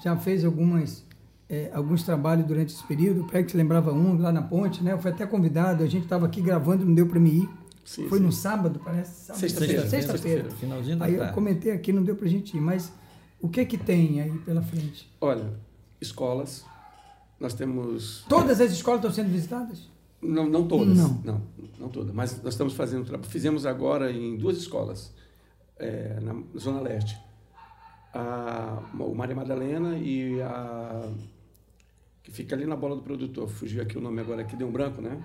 já fez algumas... É, alguns trabalhos durante esse período, o Péricles lembrava um lá na ponte, né? Eu fui até convidado, a gente estava aqui gravando, não deu para me ir. Sim, foi sim. No sábado, parece? Sexta-feira. Sexta-feira. Sexta-feira. Aí eu comentei aqui, não deu para a gente ir, mas o que é que tem aí pela frente? Olha, escolas, nós temos... Todas as escolas estão sendo visitadas? Não, não todas. Não. Não, não todas, mas nós estamos fazendo, fizemos agora em duas escolas, é, na Zona Leste, a Maria Madalena e a... que fica ali na bola do produtor, fugiu aqui o nome agora, aqui deu um branco, né?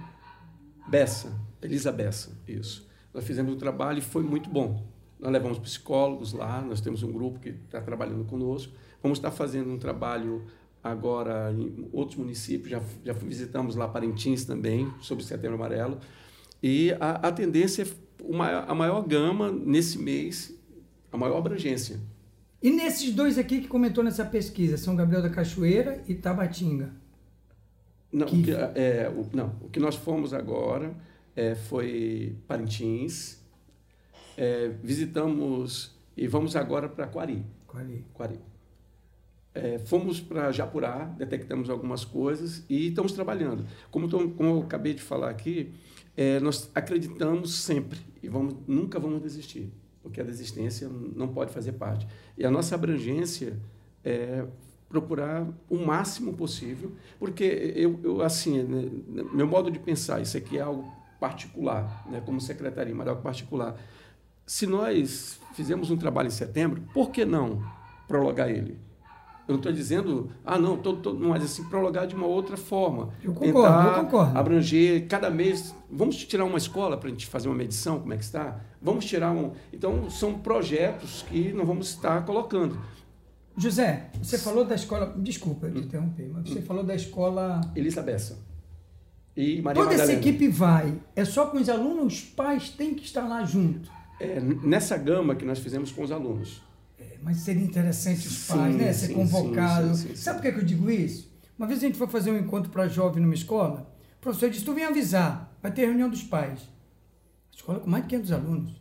Bessa, Elisa Bessa, isso. Nós fizemos o trabalho e foi muito bom. Nós levamos psicólogos lá, nós temos um grupo que está trabalhando conosco. Vamos estar fazendo um trabalho agora em outros municípios, já, já visitamos lá Parintins também, sobre o Setembro Amarelo. E a, a tendência é uma, a maior gama nesse mês, a maior abrangência. E nesses dois aqui que comentou nessa pesquisa, São Gabriel da Cachoeira e Tabatinga? Não, que... O, que, é, o, não o que nós fomos agora é, foi Parintins, é, visitamos e vamos agora para Quari. Quari. Quari. É, fomos para Japurá, detectamos algumas coisas e estamos trabalhando. Como, tô, como eu acabei de falar aqui, é, nós acreditamos sempre e vamos, nunca vamos desistir. Porque a desistência não pode fazer parte. E a nossa abrangência é procurar o máximo possível, porque eu, eu assim, né, meu modo de pensar, isso aqui é algo particular, né, como secretaria, mas é algo particular. Se nós fizemos um trabalho em setembro, por que não prorrogar ele? Eu não estou dizendo, ah, não, tô, tô, mas assim, prorrogar de uma outra forma. Eu concordo, tentar eu concordo. Abranger cada mês. Vamos tirar uma escola para a gente fazer uma medição, como é que está? Vamos tirar um... Então, são projetos que nós vamos estar colocando. José, você falou da escola... Desculpa eu te interromper, mas você falou da escola... Elisa Bessa e Maria Toda Madalena. Essa equipe vai. É só com os alunos, os pais têm que estar lá junto. É, nessa gama que nós fizemos com os alunos. Mas seria interessante os pais, sim, né? Ser sim, convocado. Sim, sim, sim, Sabe por que eu digo isso? Uma vez a gente foi fazer um encontro para jovem numa escola, o professor disse, tu vem avisar, vai ter reunião dos pais. A escola com mais de quinhentos alunos.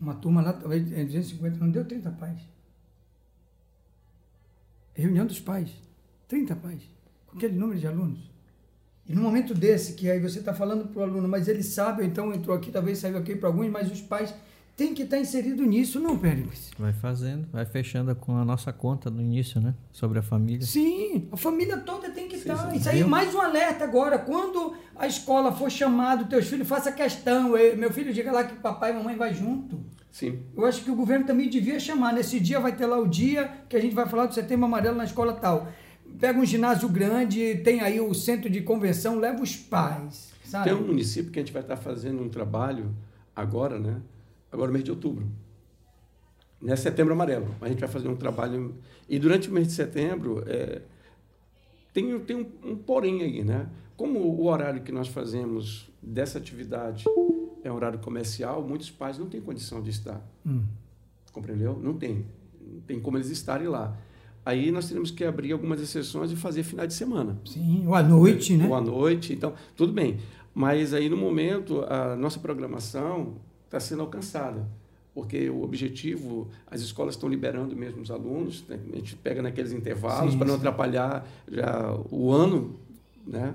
Uma turma lá, talvez duzentos e cinquenta, não deu trinta pais. Reunião dos pais, trinta pais, com aquele número de alunos. E num momento desse, que aí você está falando para o aluno, mas ele sabe, então entrou aqui, talvez saiu aqui para alguns, mas os pais... tem que estar inserido nisso, não, Péricles? Vai fazendo, vai fechando com a nossa conta no início, né? Sobre a família. Sim, a família toda tem que estar. Tá. Isso aí é mais um alerta agora. Quando a escola for chamada, teus filhos, faça questão. Eu, meu filho, diga lá que papai e mamãe vai junto. Sim. Eu acho que o governo também devia chamar. Nesse dia vai ter lá o dia que a gente vai falar do Setembro Amarelo na escola tal. Pega um ginásio grande, tem aí o centro de convenção, leva os pais. Sabe? Tem um município que a gente vai estar fazendo um trabalho agora, né? Agora, mês de outubro, não é Setembro Amarelo, a gente vai fazer um trabalho... E durante o mês de setembro, é, tem, tem um, um porém aí, né? Como o horário que nós fazemos dessa atividade é um horário comercial, muitos pais não têm condição de estar. Hum. Compreendeu? Não tem. Não tem como eles estarem lá. Aí nós teremos que abrir algumas exceções e fazer final de semana. Sim, ou à noite, ou, né? Ou à noite, então, tudo bem. Mas aí, no momento, a nossa programação... está sendo alcançada, porque o objetivo, as escolas estão liberando mesmo os alunos, né? A gente pega naqueles intervalos para não atrapalhar já o ano, né?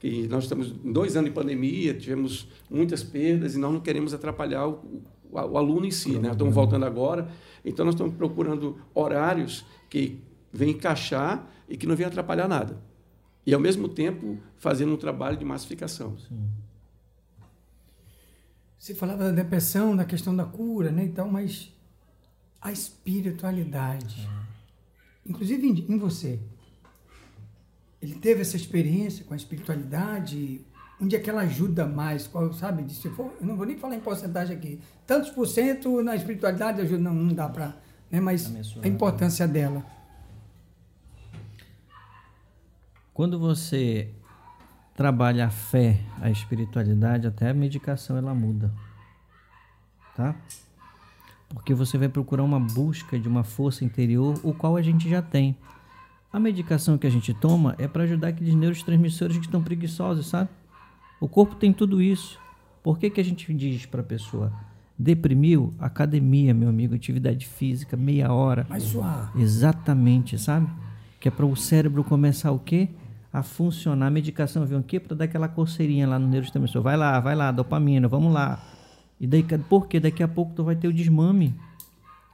Que nós estamos dois anos de pandemia, tivemos muitas perdas e nós não queremos atrapalhar o, o, o aluno em si, né? Estamos voltando agora, então nós estamos procurando horários que venham encaixar e que não venham atrapalhar nada. E, ao mesmo tempo, fazendo um trabalho de massificação. Sim. Você falava da depressão, da questão da cura, né, e tal, mas a espiritualidade, inclusive em, em você, ele teve essa experiência com a espiritualidade, onde é que ela ajuda mais, qual, sabe, se for, eu não vou nem falar em porcentagem aqui, tantos por cento na espiritualidade ajuda, não, não dá para, né, mas a importância dela. Quando você... trabalha a fé, a espiritualidade, até a medicação ela muda, tá? Porque você vai procurar uma busca de uma força interior, o qual a gente já tem. A medicação que a gente toma é para ajudar aqueles neurotransmissores que estão preguiçosos, sabe? O corpo tem tudo isso. Por que que a gente diz para a pessoa, deprimiu, academia, meu amigo, atividade física, meia hora. Vai suar. Exatamente, sabe? Que é para o cérebro começar o quê? A funcionar, a medicação vem aqui para dar aquela coceirinha lá no neurotransmissor. Vai lá, vai lá, dopamina, vamos lá. E daí, porque daqui a pouco tu vai ter o desmame.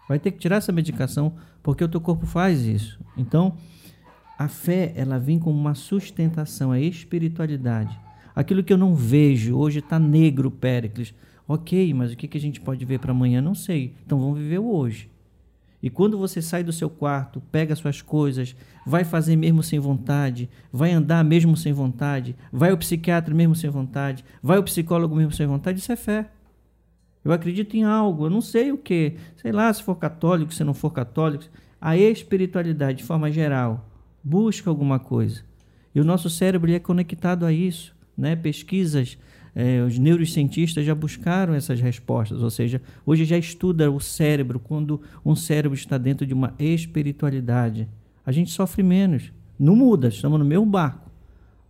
Vai ter que tirar essa medicação, porque o teu corpo faz isso. Então, a fé, ela vem como uma sustentação, a espiritualidade. Aquilo que eu não vejo, hoje está negro, Péricles. Ok, mas o que que a gente pode ver para amanhã? Não sei. Então, vamos viver o hoje. E quando você sai do seu quarto, pega suas coisas, vai fazer mesmo sem vontade, vai andar mesmo sem vontade, vai ao psiquiatra mesmo sem vontade, vai ao psicólogo mesmo sem vontade, isso é fé. Eu acredito em algo, eu não sei o quê, sei lá, se for católico, se não for católico. A espiritualidade, de forma geral, busca alguma coisa. E o nosso cérebro é conectado a isso, né? Pesquisas, eh, os neurocientistas já buscaram essas respostas, ou seja, hoje já estuda o cérebro, quando um cérebro está dentro de uma espiritualidade. A gente sofre menos, não muda, estamos no mesmo barco,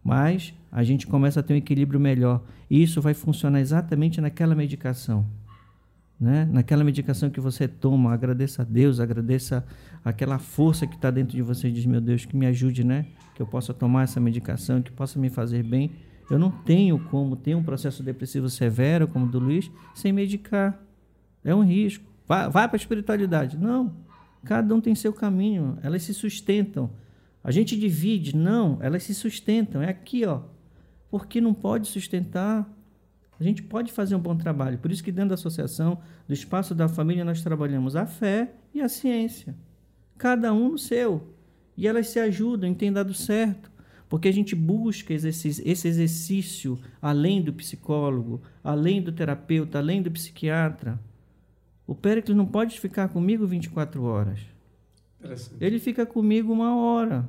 mas a gente começa a ter um equilíbrio melhor. E isso vai funcionar exatamente naquela medicação, né? Naquela medicação que você toma, agradeça a Deus, agradeça aquela força que está dentro de você e diz, meu Deus, que me ajude, né? Que eu possa tomar essa medicação, que possa me fazer bem. Eu não tenho como ter um processo depressivo severo, como o do Luiz, sem medicar. É um risco. Vai, vai para a espiritualidade. Não. Cada um tem seu caminho, elas se sustentam. A gente divide, não, elas se sustentam, é aqui, ó. Porque não pode sustentar, a gente pode fazer um bom trabalho. Por isso que dentro da associação, do Espaço da Família, nós trabalhamos a fé e a ciência. Cada um no seu. E elas se ajudam, tem dado certo. Porque a gente busca esse exercício além do psicólogo, além do terapeuta, além do psiquiatra. O Péricles não pode ficar comigo vinte e quatro horas. Ele fica comigo uma hora.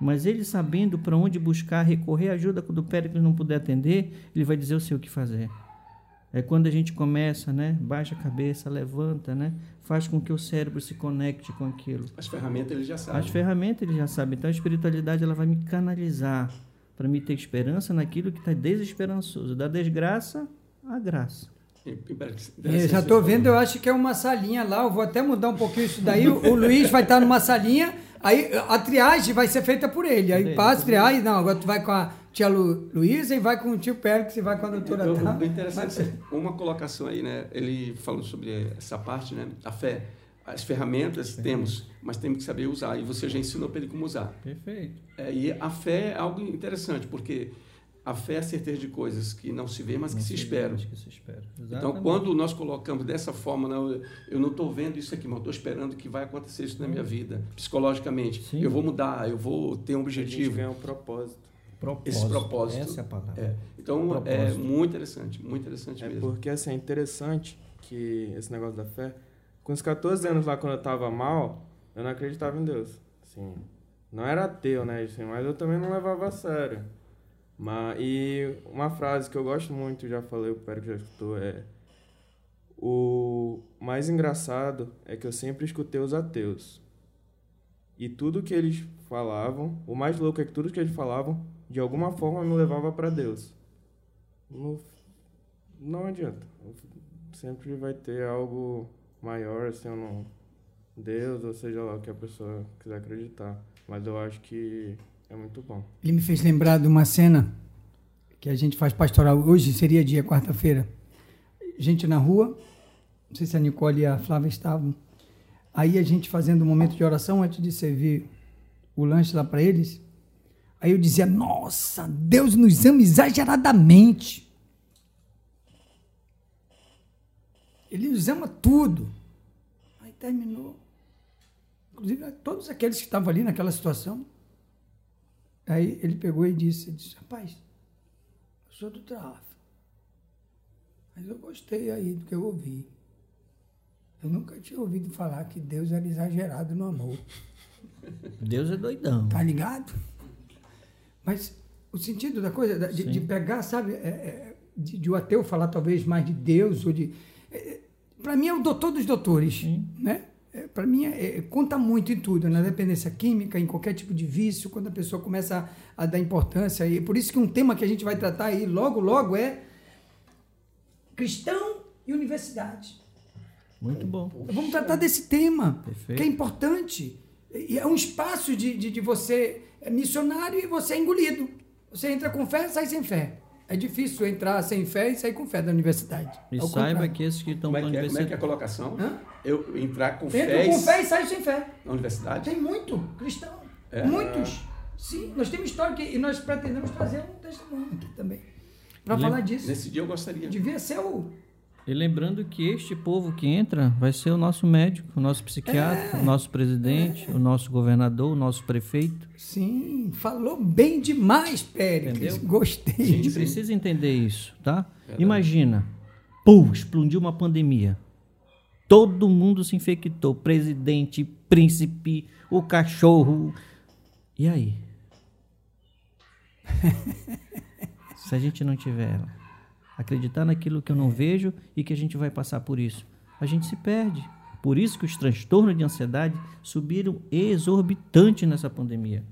Mas ele sabendo para onde buscar, recorrer à ajuda, quando o Péricles não puder atender, ele vai dizer eu sei o que fazer. É quando a gente começa, né? Baixa a cabeça, levanta, né? Faz com que o cérebro se conecte com aquilo. As ferramentas ele já sabe. As ferramentas ele já sabe. Então a espiritualidade ela vai me canalizar para me ter esperança naquilo que está desesperançoso. Da desgraça à graça. Eu já estou vendo, eu acho que é uma salinha lá, eu vou até mudar um pouquinho isso daí, o, o Luiz vai estar numa salinha, aí a triagem vai ser feita por ele, aí passa, triagem, não, agora tu vai com a, tia Lu, Luísa e vai com o tio Péricles e vai com a doutora Tava. Então, bem interessante. Uma colocação aí, né? Ele falou sobre essa parte, né? A fé. As ferramentas Sim. temos, mas temos que saber usar. E você já ensinou para ele como usar. Perfeito. É, e a fé é algo interessante, porque a fé é a certeza de coisas que não se vê, mas não que, se esperam. que se esperam. Exatamente. Então, quando nós colocamos dessa forma, não, eu não estou vendo isso aqui, mas estou esperando que vai acontecer isso na minha vida, psicologicamente. Sim. Eu vou mudar, eu vou ter um objetivo. A gente ganha um propósito. Propósito. Esse propósito. Essa é a palavra. É. Então, propósito. é muito interessante, muito interessante é mesmo. É porque, assim, é interessante que esse negócio da fé... Com os quatorze anos lá, quando eu tava mal, eu não acreditava em Deus. Assim, não era ateu, né? Assim, mas eu também não levava a sério. Mas, e uma frase que eu gosto muito, já falei, o Péricles já escutou, é... O mais engraçado é que eu sempre escutei os ateus. E tudo que eles falavam... O mais louco é que tudo que eles falavam, de alguma forma, me levava para Deus. Não, não adianta. Sempre vai ter algo... maior, assim, ou não, Deus, ou seja lá o que a pessoa quiser acreditar. Mas eu acho que é muito bom. Ele me fez lembrar de uma cena que a gente faz pastoral. Hoje seria dia, quarta-feira. Gente na rua, não sei se a Nicole e a Flávia estavam. Aí a gente fazendo um momento de oração antes de servir o lanche lá para eles. Aí eu dizia, nossa, Deus nos ama exageradamente. Ele nos ama tudo. Aí terminou. Inclusive, todos aqueles que estavam ali naquela situação. Aí ele pegou e disse, disse rapaz, eu sou do tráfico. Mas eu gostei aí do que eu ouvi. Eu nunca tinha ouvido falar que Deus era exagerado no amor. Deus é doidão. Tá ligado? Mas o sentido da coisa, de, de pegar, sabe, é, é, de, de o ateu falar talvez mais de Deus ou de... Para mim é o doutor dos doutores, Sim. né? É, para mim é, é, conta muito em tudo, na dependência química, em qualquer tipo de vício, quando a pessoa começa a, a dar importância. E por isso que um tema que a gente vai tratar aí logo, logo é cristão e universidade. Muito bom. Poxa. Vamos tratar desse tema, Perfeito. que é importante. E é um espaço de, de, de você é missionário e você é engolido. Você entra com fé, sai sem fé. É difícil entrar sem fé e sair com fé da universidade. E Ao saiba contrário. que esses que estão na é, universidade... Como é que é a colocação? Hã? Eu entrar com Entro fé... Entro com e... fé e saio sem fé. Na universidade? Tem muito cristão. É. Muitos. Sim, nós temos história que, e nós pretendemos trazer um testemunho aqui também. Para Lem... falar disso. Nesse dia eu gostaria. Devia ser o... E lembrando que este povo que entra vai ser o nosso médico, o nosso psiquiatra, é. o nosso presidente, é. o nosso governador, o nosso prefeito. Sim, falou bem demais, Péricles. Entendeu? Gostei. A gente precisa entender isso, tá? Verdade. Imagina, pum, explodiu uma pandemia. Todo mundo se infectou. Presidente, príncipe, o cachorro. E aí? Se a gente não tiver ela, acreditar naquilo que eu não vejo e que a gente vai passar por isso. A gente se perde. Por isso que os transtornos de ansiedade subiram exorbitante nessa pandemia.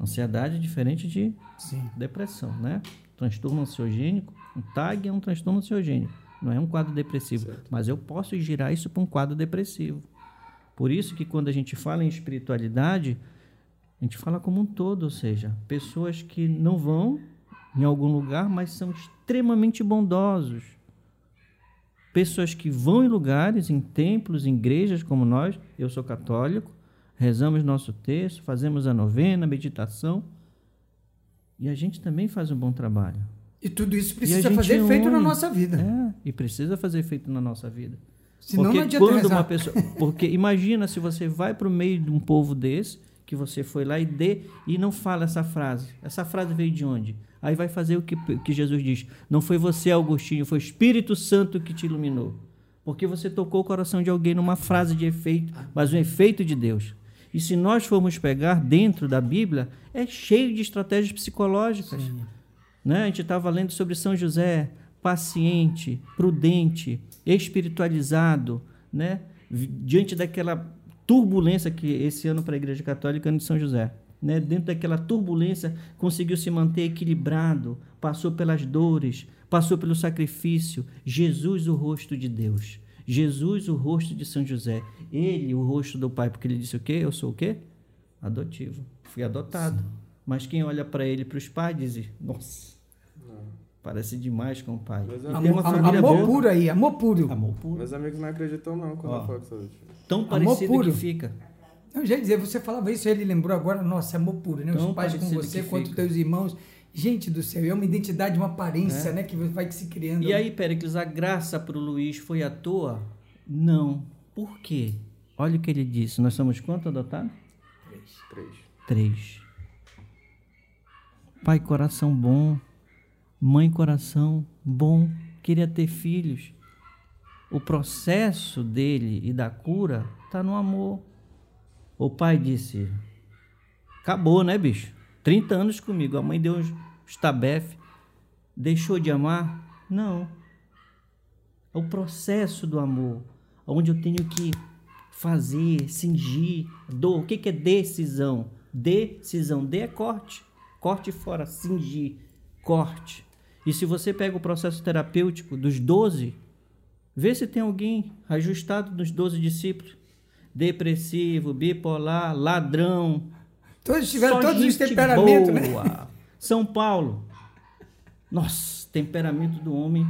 Ansiedade é diferente de Sim. depressão, né? Transtorno ansiogênico, um T A G é um transtorno ansiogênico, não é um quadro depressivo. Certo. Mas eu posso girar isso para um quadro depressivo. Por isso que quando a gente fala em espiritualidade, a gente fala como um todo, ou seja, pessoas que não vão em algum lugar, mas são extremamente bondosos. Pessoas que vão em lugares, em templos, em igrejas como nós, eu sou católico, rezamos nosso terço, fazemos a novena, a meditação, e a gente também faz um bom trabalho. E tudo isso precisa fazer efeito na nossa vida. É, e precisa fazer efeito na nossa vida. Senão não adianta quando rezar. Uma pessoa, porque imagina se você vai para o meio de um povo desse, que você foi lá e dê, e não fala essa frase. Essa frase veio de onde? Aí vai fazer o que, que Jesus diz. Não foi você, Augustinho, foi o Espírito Santo que te iluminou. Porque você tocou o coração de alguém numa frase de efeito, mas um efeito de Deus. E se nós formos pegar dentro da Bíblia, é cheio de estratégias psicológicas. Né? A gente estava lendo sobre São José, paciente, prudente, espiritualizado, né? Diante daquela turbulência que esse ano para a Igreja Católica, ano de São José. Né, dentro daquela turbulência, conseguiu se manter equilibrado, passou pelas dores, passou pelo sacrifício. Jesus, o rosto de Deus. Jesus, o rosto de São José. Ele, o rosto do Pai, porque ele disse o quê? Eu sou o quê? Adotivo. Fui adotado. Sim. Mas quem olha para ele, para os pais, diz: nossa, não. Parece demais com o pai. Amor, uma família amor boa. Puro aí, amor puro. Amor puro. Meus amigos não acreditam não quando eu falo com isso. Tão parecido que fica. Eu já ia dizer, você falava isso, ele lembrou agora, nossa, amor puro, né? Os tão pais com você, quanto teus irmãos. Gente do céu, é uma identidade, uma aparência, é. né? Que vai se criando. E aí, Péricles, a graça para o Luiz foi à toa? Não. Por quê? Olha o que ele disse. Nós somos quanto adotados? Três. Três. Três. Pai coração bom, mãe coração bom, queria ter filhos. O processo dele e da cura está no amor. O pai disse, acabou, né, bicho? trinta anos comigo, a mãe deu os tabefes, deixou de amar? Não. É o processo do amor, onde eu tenho que fazer, cingir, dor. O que, que é decisão? Decisão, D é corte, corte fora, cingir, corte. E se você pega o processo terapêutico dos doze, vê se tem alguém ajustado nos doze discípulos. Depressivo, bipolar, ladrão... Todos tiveram Só todos os temperamentos, boa. né? São Paulo. Nossa, temperamento do homem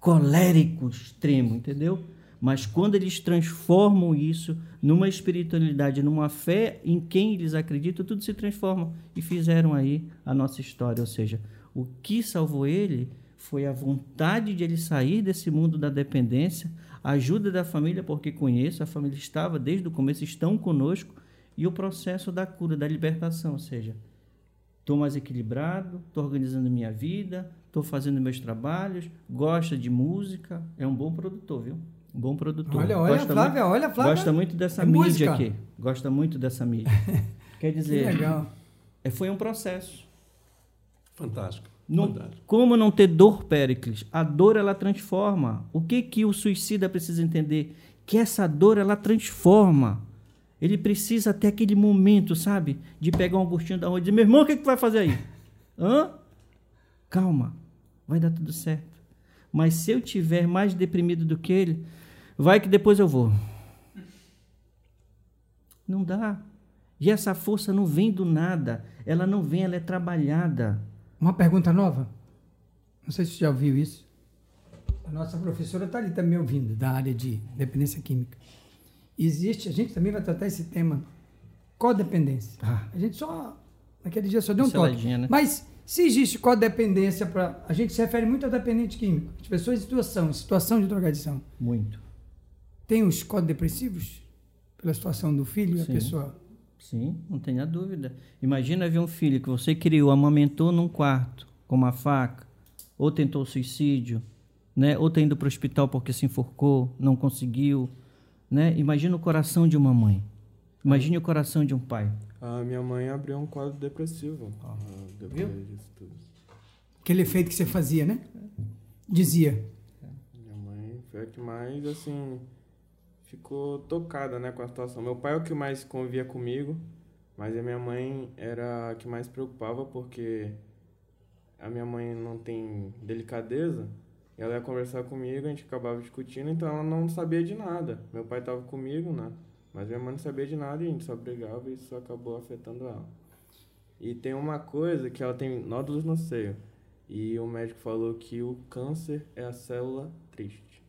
colérico extremo, entendeu? Mas quando eles transformam isso numa espiritualidade, numa fé em quem eles acreditam, tudo se transforma. E fizeram aí a nossa história. Ou seja, o que salvou ele foi a vontade de ele sair desse mundo da dependência, a ajuda da família, porque conheço, a família estava desde o começo, estão conosco, e o processo da cura, da libertação, ou seja, estou mais equilibrado, estou organizando minha vida, estou fazendo meus trabalhos, gosta de música, é um bom produtor, viu? Um bom produtor. Olha, olha, gosta Flávia, muito, olha, Flávia. Gosta muito dessa é mídia música. aqui. Gosta muito dessa mídia. Quer dizer, que legal. Foi um processo. Fantástico. Não, Fantástico. Como não ter dor, Péricles? A dor, ela transforma. O que, que o suicida precisa entender? Que essa dor, ela transforma. Ele precisa até aquele momento, sabe? De pegar um gostinho da mão e dizer, meu irmão, o que, é que tu vai fazer aí? Hã? Calma, vai dar tudo certo. Mas se eu tiver mais deprimido do que ele, vai que depois eu vou. Não dá. E essa força não vem do nada. Ela não vem, ela é trabalhada. Uma pergunta nova? Não sei se você já ouviu isso. A nossa professora está ali também ouvindo, da área de dependência química. Existe, a gente também vai tratar esse tema, codependência. Ah. A gente só, naquele dia só deu um toque. Né? Mas se existe codependência, pra, a gente se refere muito ao dependente químico, de pessoas em situação, situação de drogadição. Muito. Tem os codepressivos, pela situação do filho e a pessoa? Sim, não tenha dúvida. Imagina ver um filho que você criou, amamentou num quarto com uma faca, ou tentou suicídio, né? Ou está indo para o hospital porque se enforcou, não conseguiu. Né? Imagina o coração de uma mãe. Imagine o coração de um pai. A minha mãe abriu um quadro depressivo. Ah, depois disso tudo. Aquele efeito que você fazia, né? Dizia. Minha mãe foi a que mais, assim, ficou tocada, né, com a situação. Meu pai é o que mais convivia comigo, mas a minha mãe era a que mais preocupava, porque a minha mãe não tem delicadeza. Ela ia conversar comigo, a gente acabava discutindo, então ela não sabia de nada. Meu pai estava comigo, né? Mas minha mãe não sabia de nada e a gente só brigava e isso acabou afetando ela. E tem uma coisa que ela tem nódulos no seio. E o médico falou que o câncer é a célula triste.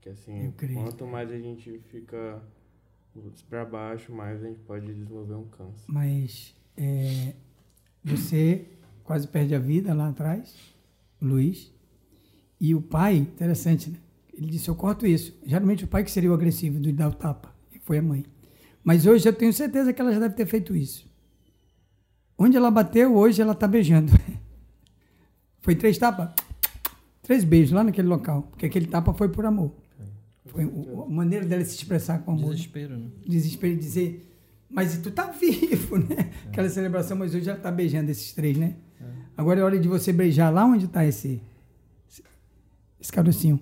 Que assim, quanto mais a gente fica para baixo, mais a gente pode desenvolver um câncer. Mas é, você quase perde a vida lá atrás, Luiz. E o pai, interessante, né? Ele disse, eu corto isso. Geralmente o pai que seria o agressivo de dar o tapa, e foi a mãe. Mas hoje eu tenho certeza que ela já deve ter feito isso. Onde ela bateu, hoje ela está beijando. Foi três tapas, três beijos lá naquele local, porque aquele tapa foi por amor. Foi a maneira dela se expressar com amor. Desespero, né? Desespero e dizer, mas tu tá vivo, né? Aquela celebração, mas hoje ela está beijando esses três, né? Agora é hora de você beijar lá onde está esse... Esse carocinho.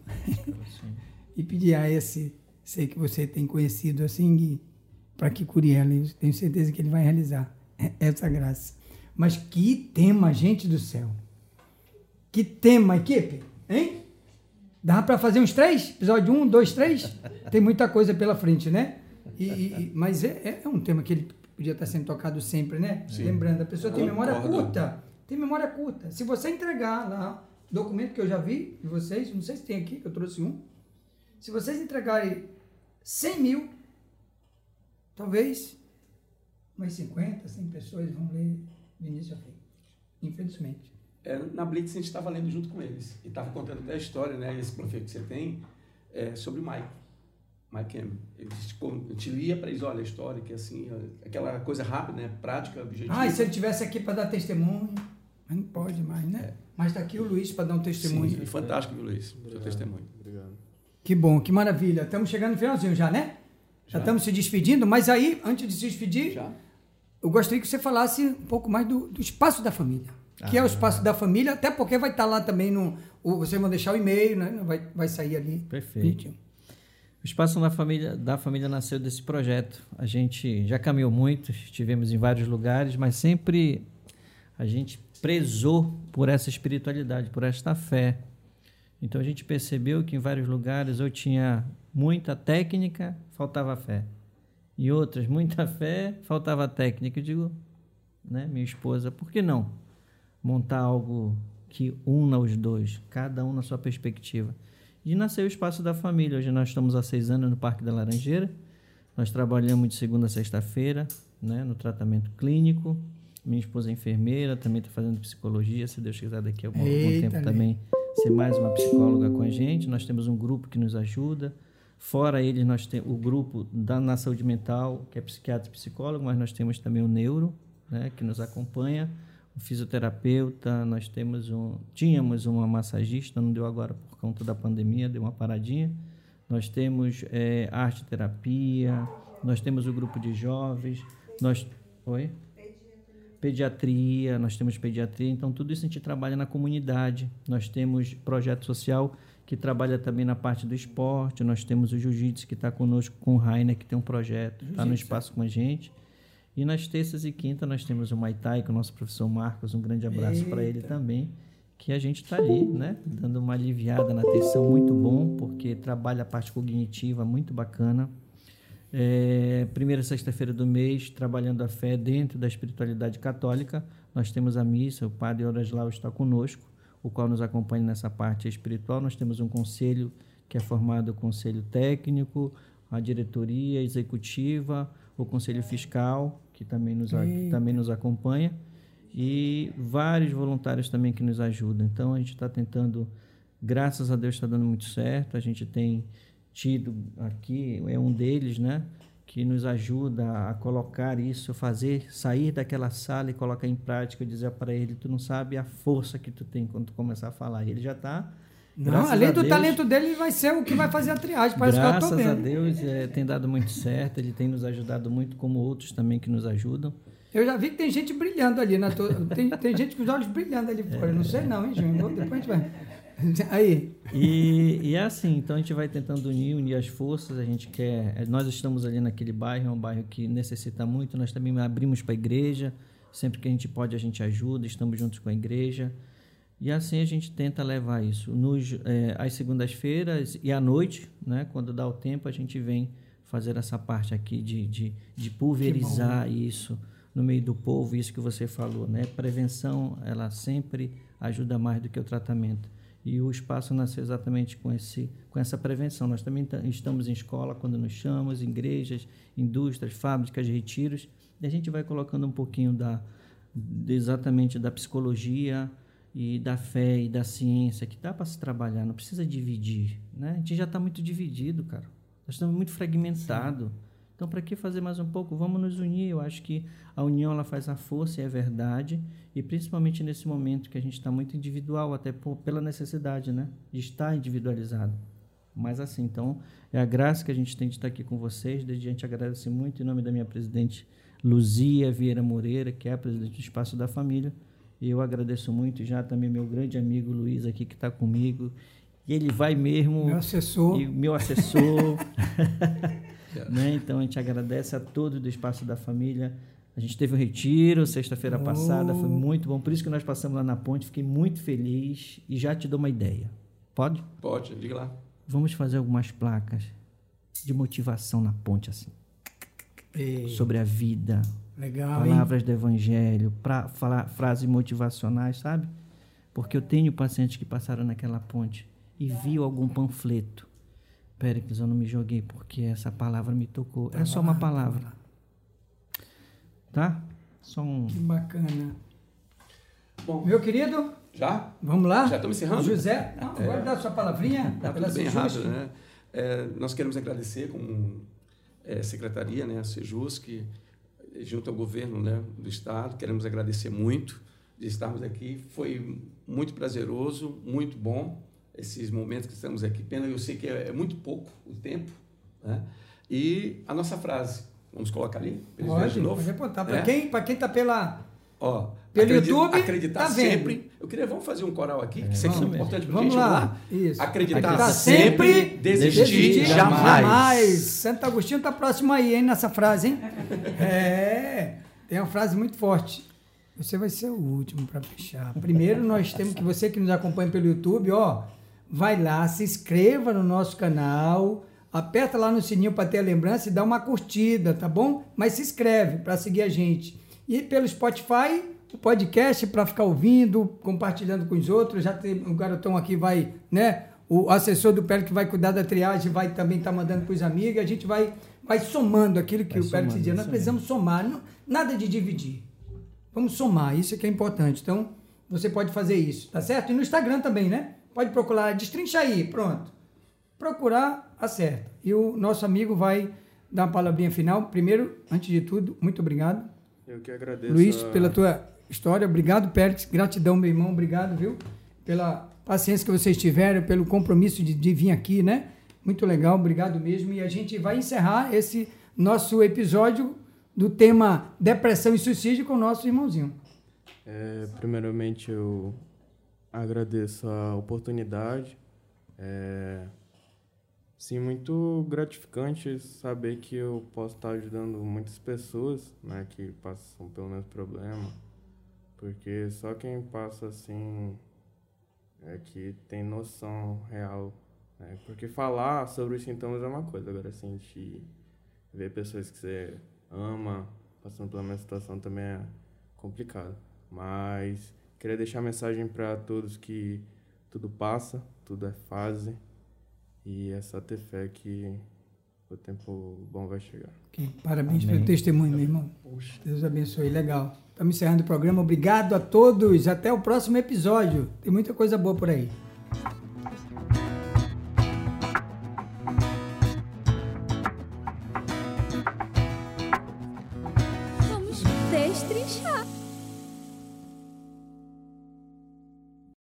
E pedir a esse ser que você tem conhecido assim, para que cure ela. Eu tenho certeza que ele vai realizar essa graça. Mas que tema, gente do céu! Que tema, equipe! Hein? Dá para fazer uns três? Episódio um, dois, três? Tem muita coisa pela frente, né? E, e, mas é, é um tema que ele, podia estar sendo tocado sempre, né? Sim. Lembrando, a pessoa tem memória curta. Tem memória curta. Se você entregar lá, documento que eu já vi de vocês, não sei se tem aqui, que eu trouxe um. Se vocês entregarem cem mil, talvez umas cinquenta, cem pessoas vão ler do início ao fim. Infelizmente. É, na Blitz a gente estava lendo junto com eles. E estava contando até a história, né? Esse prefeito que você tem, é, sobre o Mike. Mike M. Ele te lia para eles, olha, a história, que assim, aquela coisa rápida, né? Prática, objetiva. Ah, e se ele estivesse aqui para dar testemunho? Mas não pode mais, né? É. Mas está aqui o Luiz para dar um testemunho. Sim, é fantástico, viu, Luiz? Obrigado, seu testemunho. Obrigado. Que bom, que maravilha. Estamos chegando no finalzinho já, né? Já, já estamos se despedindo, mas aí, antes de se despedir, já. eu gostaria que você falasse um pouco mais do, do Espaço da Família. Que ah, é o Espaço da Família, até porque vai estar lá também, no, vocês vão deixar o e-mail, né? vai, vai sair ali. Perfeito. vinte e um. O Espaço da Família, da Família nasceu desse projeto. A gente já caminhou muito, estivemos em vários lugares, mas sempre a gente prezou por essa espiritualidade, por esta fé. Então a gente percebeu que em vários lugares eu tinha muita técnica, faltava fé. Em outras, muita fé, faltava técnica. Eu digo, né, minha esposa, por que não montar algo que una os dois, cada um na sua perspectiva? E nasceu o Espaço da Família. Hoje nós estamos há seis anos no Parque da Laranjeira. Nós trabalhamos de segunda a sexta-feira, né, no tratamento clínico. Minha esposa é enfermeira, também está fazendo psicologia. Se Deus quiser, daqui a algum, algum tempo também ser mais uma psicóloga com a gente. Nós temos um grupo que nos ajuda. Fora eles, nós temos o grupo da, na saúde mental, que é psiquiatra e psicólogo, mas nós temos também o neuro, né, que nos acompanha, um fisioterapeuta, nós temos um, tínhamos uma massagista, não deu agora por conta da pandemia, deu uma paradinha. Nós temos é, arte-terapia, nós temos o grupo de jovens, nós... Oi? Pediatria, nós temos pediatria, então tudo isso a gente trabalha na comunidade. Nós temos projeto social que trabalha também na parte do esporte, nós temos o jiu-jitsu que está conosco, com o Rainer, que tem um projeto, está no espaço com a gente. E nas terças e quintas nós temos o Muay Thai, com o nosso professor Marcos, um grande abraço para ele também, que a gente está ali, né, dando uma aliviada na tensão, muito bom, porque trabalha a parte cognitiva, muito bacana. É, primeira sexta-feira do mês, trabalhando a fé dentro da espiritualidade católica, nós temos a missa, o padre Oraslau está conosco, o qual nos acompanha nessa parte espiritual. Nós temos um conselho que é formado o conselho técnico, a diretoria executiva, o conselho fiscal, que também nos, que também nos acompanha, e vários voluntários também que nos ajudam. Então a gente está tentando, graças a Deus está dando muito certo. A gente tem tido aqui, é um deles, né, que nos ajuda a colocar isso, fazer, sair daquela sala e colocar em prática, e dizer para ele, tu não sabe a força que tu tem quando tu começar a falar. Ele já está... Não, além do Deus, talento dele, vai ser o que vai fazer a triagem, parece que eu estou vendo. Graças a Deus, é, tem dado muito certo, ele tem nos ajudado muito, como outros também que nos ajudam. Eu já vi que tem gente brilhando ali, na to... tem, tem gente com os olhos brilhando ali fora, é. não sei não, hein, Júnior, depois a gente vai... Aí. E, e é assim, então a gente vai tentando unir, unir as forças. A gente quer, nós estamos ali naquele bairro, é um bairro que necessita muito. Nós também abrimos para a igreja, sempre que a gente pode a gente ajuda, estamos juntos com a igreja. E assim a gente tenta levar isso nos, é, às segundas-feiras e à noite, né, quando dá o tempo, a gente vem fazer essa parte aqui de, de, de pulverizar isso no meio do povo, isso que você falou, né? Prevenção, ela sempre ajuda mais do que o tratamento. E o espaço nasceu exatamente com, esse, com essa prevenção. Nós também estamos em escola, quando nos chamamos, em igrejas, indústrias, fábricas, retiros. E a gente vai colocando um pouquinho da, exatamente da psicologia e da fé e da ciência, que dá para se trabalhar, não precisa dividir. Né? A gente já está muito dividido, cara. Nós estamos muito fragmentados. Então, para que fazer mais um pouco? Vamos nos unir. Eu acho que a união ela faz a força, e é verdade. E principalmente nesse momento que a gente está muito individual, até por, pela necessidade, né, de estar individualizado. Mas assim, então, é a graça que a gente tem de estar aqui com vocês. Desde a gente agradece muito, em nome da minha presidente Luzia Vieira Moreira, que é a presidente do Espaço da Família. E eu agradeço muito já também meu grande amigo Luiz aqui, que está comigo. E ele vai mesmo... Meu assessor. E meu assessor... Né? Então a gente agradece a todos do Espaço da Família. A gente teve um retiro sexta-feira oh. passada, foi muito bom, por isso que nós passamos lá na ponte, fiquei muito feliz. E já te dou uma ideia, pode? Pode, diga lá. Vamos fazer algumas placas de motivação na ponte, assim. Ei. Sobre a vida, Legal, palavras hein? do Evangelho, pra falar frases motivacionais, sabe? Porque eu tenho pacientes que passaram naquela ponte e viu algum panfleto. Péricles, eu não me joguei porque essa palavra me tocou. Tá, é só uma palavra. Tá? Só um... Que bacana. Bom, meu querido... Já? Vamos lá? Já estamos encerrando? José, não, é... agora dá a sua palavrinha. Dá tudo bem rápido, né? É, nós queremos agradecer como é, secretaria, né, a Sejusc, junto ao governo, né, do Estado. Queremos agradecer muito de estarmos aqui. Foi muito prazeroso, muito bom esses momentos que estamos aqui. Pena, eu sei que é, é muito pouco o tempo, né? E a nossa frase, vamos colocar ali? Pode, de novo. Pode apontar. Para é? quem está quem pela... Ó, pelo acredito, YouTube, acreditar tá sempre. Vendo. Eu queria, vamos fazer um coral aqui, é, que isso aqui é importante para a gente. Vamos lá. Isso. Acreditar, acreditar sempre, sempre, desistir, desistir jamais. jamais. Santo Agostinho está próximo aí, hein, nessa frase, hein? É, é uma frase muito forte. Você vai ser o último para fechar. Primeiro, nós temos que você que nos acompanha pelo YouTube, ó, vai lá, se inscreva no nosso canal, aperta lá no sininho para ter a lembrança e dá uma curtida, tá bom? Mas se inscreve para seguir a gente. E pelo Spotify, o podcast para ficar ouvindo, compartilhando com os outros. Já tem o garotão aqui, vai, né? O assessor do Péricles que vai cuidar da triagem, vai também estar tá mandando para os amigos. A gente vai, vai somando aquilo que vai o Péricles dizia. Nós precisamos somar, não, nada de dividir. Vamos somar, isso que é importante. Então, você pode fazer isso, tá certo? E no Instagram também, né? Pode procurar, destrincha aí, pronto. Procurar, acerta. E o nosso amigo vai dar uma palavrinha final. Primeiro, antes de tudo, muito obrigado. Eu que agradeço. Luiz, a... pela tua história. Obrigado, Péricles. Gratidão, meu irmão. Obrigado, viu? Pela paciência que vocês tiveram, pelo compromisso de, de vir aqui, né? Muito legal. Obrigado mesmo. E a gente vai encerrar esse nosso episódio do tema depressão e suicídio com o nosso irmãozinho. É, primeiramente, eu agradeço a oportunidade. É, sim, muito gratificante saber que eu posso estar ajudando muitas pessoas, né, que passam pelo mesmo problema, porque só quem passa assim é que tem noção real, né? Porque falar sobre os sintomas é uma coisa, agora assim, a gente vê pessoas que você ama passando pela mesma situação também é complicado. Mas queria deixar a mensagem para todos que tudo passa, tudo é fase, e é só ter fé que o tempo bom vai chegar. Okay. Parabéns Amém. pelo testemunho, meu irmão. Poxa. Deus abençoe, legal. Estamos encerrando o programa. Obrigado a todos. Até o próximo episódio. Tem muita coisa boa por aí.